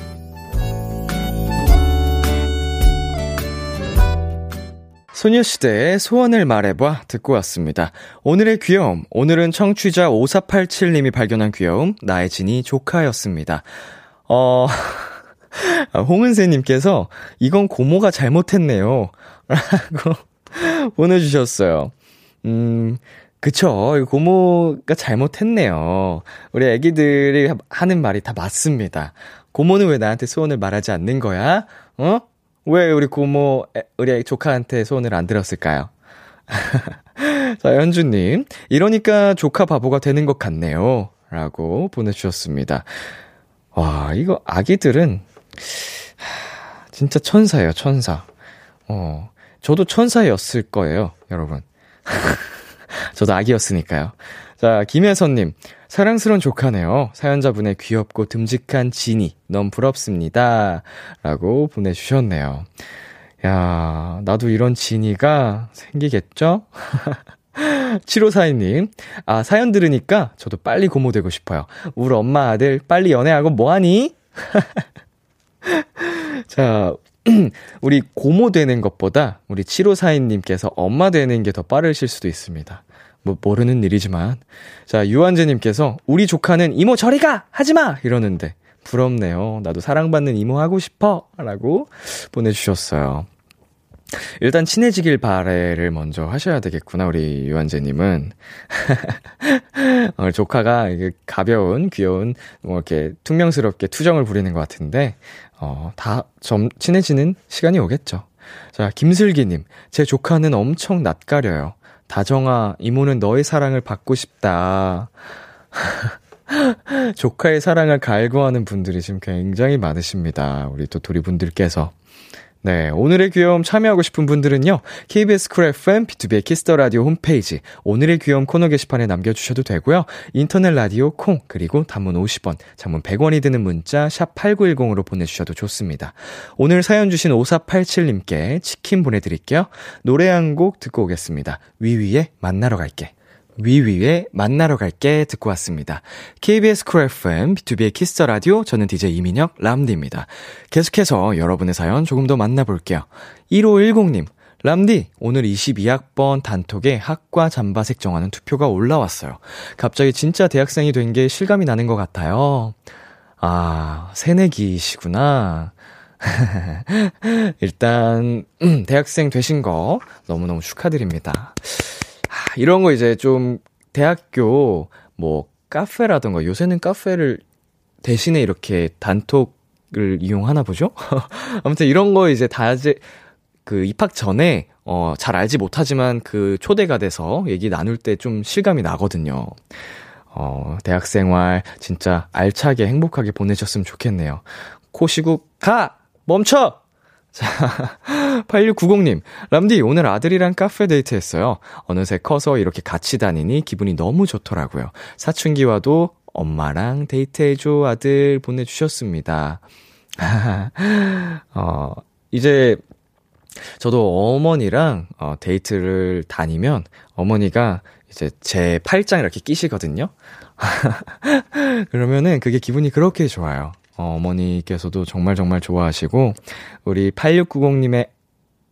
소녀시대의 소원을 말해봐 듣고 왔습니다. 오늘의 귀여움, 오늘은 청취자 오사팔칠님이 발견한 귀여움, 나의 진이 조카였습니다. 어... 홍은세님께서 이건 고모가 잘못했네요 라고 보내주셨어요. 음... 그쵸, 고모가 잘못했네요. 우리 애기들이 하는 말이 다 맞습니다. 고모는 왜 나한테 소원을 말하지 않는 거야? 어? 왜 우리 고모, 우리 조카한테 소원을 안 들었을까요? 자, 현주님, 이러니까 조카 바보가 되는 것 같네요 라고 보내주셨습니다. 와, 이거 아기들은 진짜 천사예요, 천사. 어, 저도 천사였을 거예요, 여러분. 저도 아기였으니까요. 자, 김혜선님, 사랑스러운 조카네요. 사연자분의 귀엽고 듬직한 지니 너무 부럽습니다 라고 보내주셨네요. 야, 나도 이런 지니가 생기겠죠? 칠오사이님, 아, 사연 들으니까 저도 빨리 고모 되고 싶어요. 우리 엄마 아들 빨리 연애하고 뭐하니? 자, 우리 고모 되는 것보다 우리 칠오사이님께서 엄마 되는 게 더 빠르실 수도 있습니다. 뭐 모르는 일이지만. 자, 유한재님께서 우리 조카는 이모 저리가! 하지마! 이러는데 부럽네요. 나도 사랑받는 이모 하고 싶어! 라고 보내주셨어요. 일단 친해지길 바래를 먼저 하셔야 되겠구나, 우리 유한재님은. 조카가 가벼운, 귀여운, 뭐 이렇게 퉁명스럽게 투정을 부리는 것 같은데, 어, 다 점, 친해지는 시간이 오겠죠. 자, 김슬기님, 제 조카는 엄청 낯가려요. 다정아, 이모는 너의 사랑을 받고 싶다. 조카의 사랑을 갈구하는 분들이 지금 굉장히 많으십니다. 우리 도토리분들께서. 네, 오늘의 귀여움 참여하고 싶은 분들은요, 케이비에스 쿨 에프엠, 비투비의 키스더 라디오 홈페이지 오늘의 귀여움 코너 게시판에 남겨주셔도 되고요. 인터넷 라디오 콩, 그리고 단문 오십 원, 장문 백 원이 드는 문자 샵 팔구일공으로 보내주셔도 좋습니다. 오늘 사연 주신 오사팔칠님께 치킨 보내드릴게요. 노래 한 곡 듣고 오겠습니다. 위위의 만나러 갈게. 위위의 만나러 갈게 듣고 왔습니다. 케이비에스 쿨 에프엠, 비투비의 키스더 라디오, 저는 디제이 이민혁, 람디입니다. 계속해서 여러분의 사연 조금 더 만나볼게요. 일오일공님, 람디, 오늘 이십이학번 단톡에 학과 잠바색 정하는 투표가 올라왔어요. 갑자기 진짜 대학생이 된 게 실감이 나는 것 같아요. 아, 새내기시구나. 일단 대학생 되신 거 너무너무 축하드립니다. 이런 거 이제 좀 대학교 뭐 카페라던가, 요새는 카페를 대신에 이렇게 단톡을 이용하나 보죠? 아무튼 이런 거 이제 다 이제 그 입학 전에 어, 잘 알지 못하지만 그 초대가 돼서 얘기 나눌 때 좀 실감이 나거든요. 어, 대학생활 진짜 알차게 행복하게 보내셨으면 좋겠네요. 코시고 가! 멈춰! 자, 팔육구공님, 람디, 오늘 아들이랑 카페 데이트 했어요. 어느새 커서 이렇게 같이 다니니 기분이 너무 좋더라고요. 사춘기와도 엄마랑 데이트해줘 아들 보내주셨습니다. 어, 이제 저도 어머니랑 어, 데이트를 다니면 어머니가 이제 제 팔짱 이렇게 끼시거든요. 그러면은 그게 기분이 그렇게 좋아요. 어, 어머니께서도 정말 정말 좋아하시고, 우리 팔육구공님의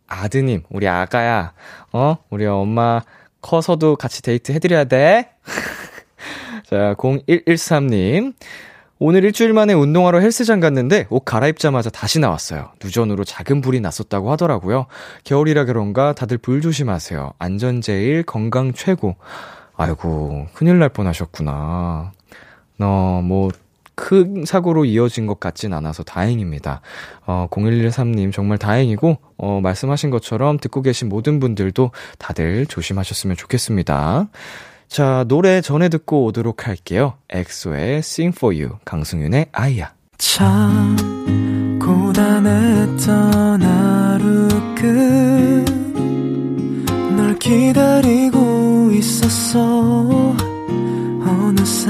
아드님, 우리 아가야, 어? 우리 엄마 커서도 같이 데이트 해드려야 돼. 자, 공일일삼님, 오늘 일주일 만에 운동하러 헬스장 갔는데 옷 갈아입자마자 다시 나왔어요. 누전으로 작은 불이 났었다고 하더라고요. 겨울이라 그런가 다들 불 조심하세요. 안전 제일, 건강 최고. 아이고, 큰일 날 뻔하셨구나. 어, 뭐 큰 사고로 이어진 것 같진 않아서 다행입니다. 어, 공일일삼님 정말 다행이고, 어, 말씀하신 것처럼 듣고 계신 모든 분들도 다들 조심하셨으면 좋겠습니다. 자, 노래 전에 듣고 오도록 할게요. 엑소의 Sing For You, 강승윤의 아이야. 참 고단했던 하루 끝 널 기다리고 있었어. 어느새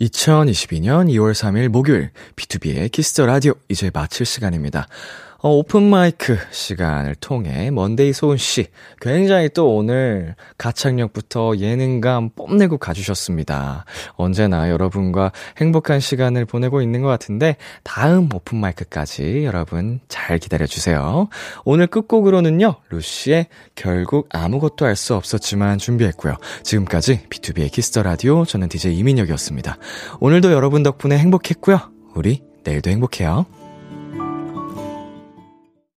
이천이십이년 이월 삼일 목요일, 비투비의 키스더 라디오 이제 마칠 시간입니다. 어, 오픈마이크 시간을 통해 먼데이 소은씨 굉장히 또 오늘 가창력부터 예능감 뽐내고 가주셨습니다. 언제나 여러분과 행복한 시간을 보내고 있는 것 같은데 다음 오픈마이크까지 여러분 잘 기다려주세요. 오늘 끝곡으로는요, 루시의 결국 아무것도 알 수 없었지만 준비했고요. 지금까지 비투비의 키스더 라디오, 저는 디제이 이민혁이었습니다. 오늘도 여러분 덕분에 행복했고요. 우리 내일도 행복해요.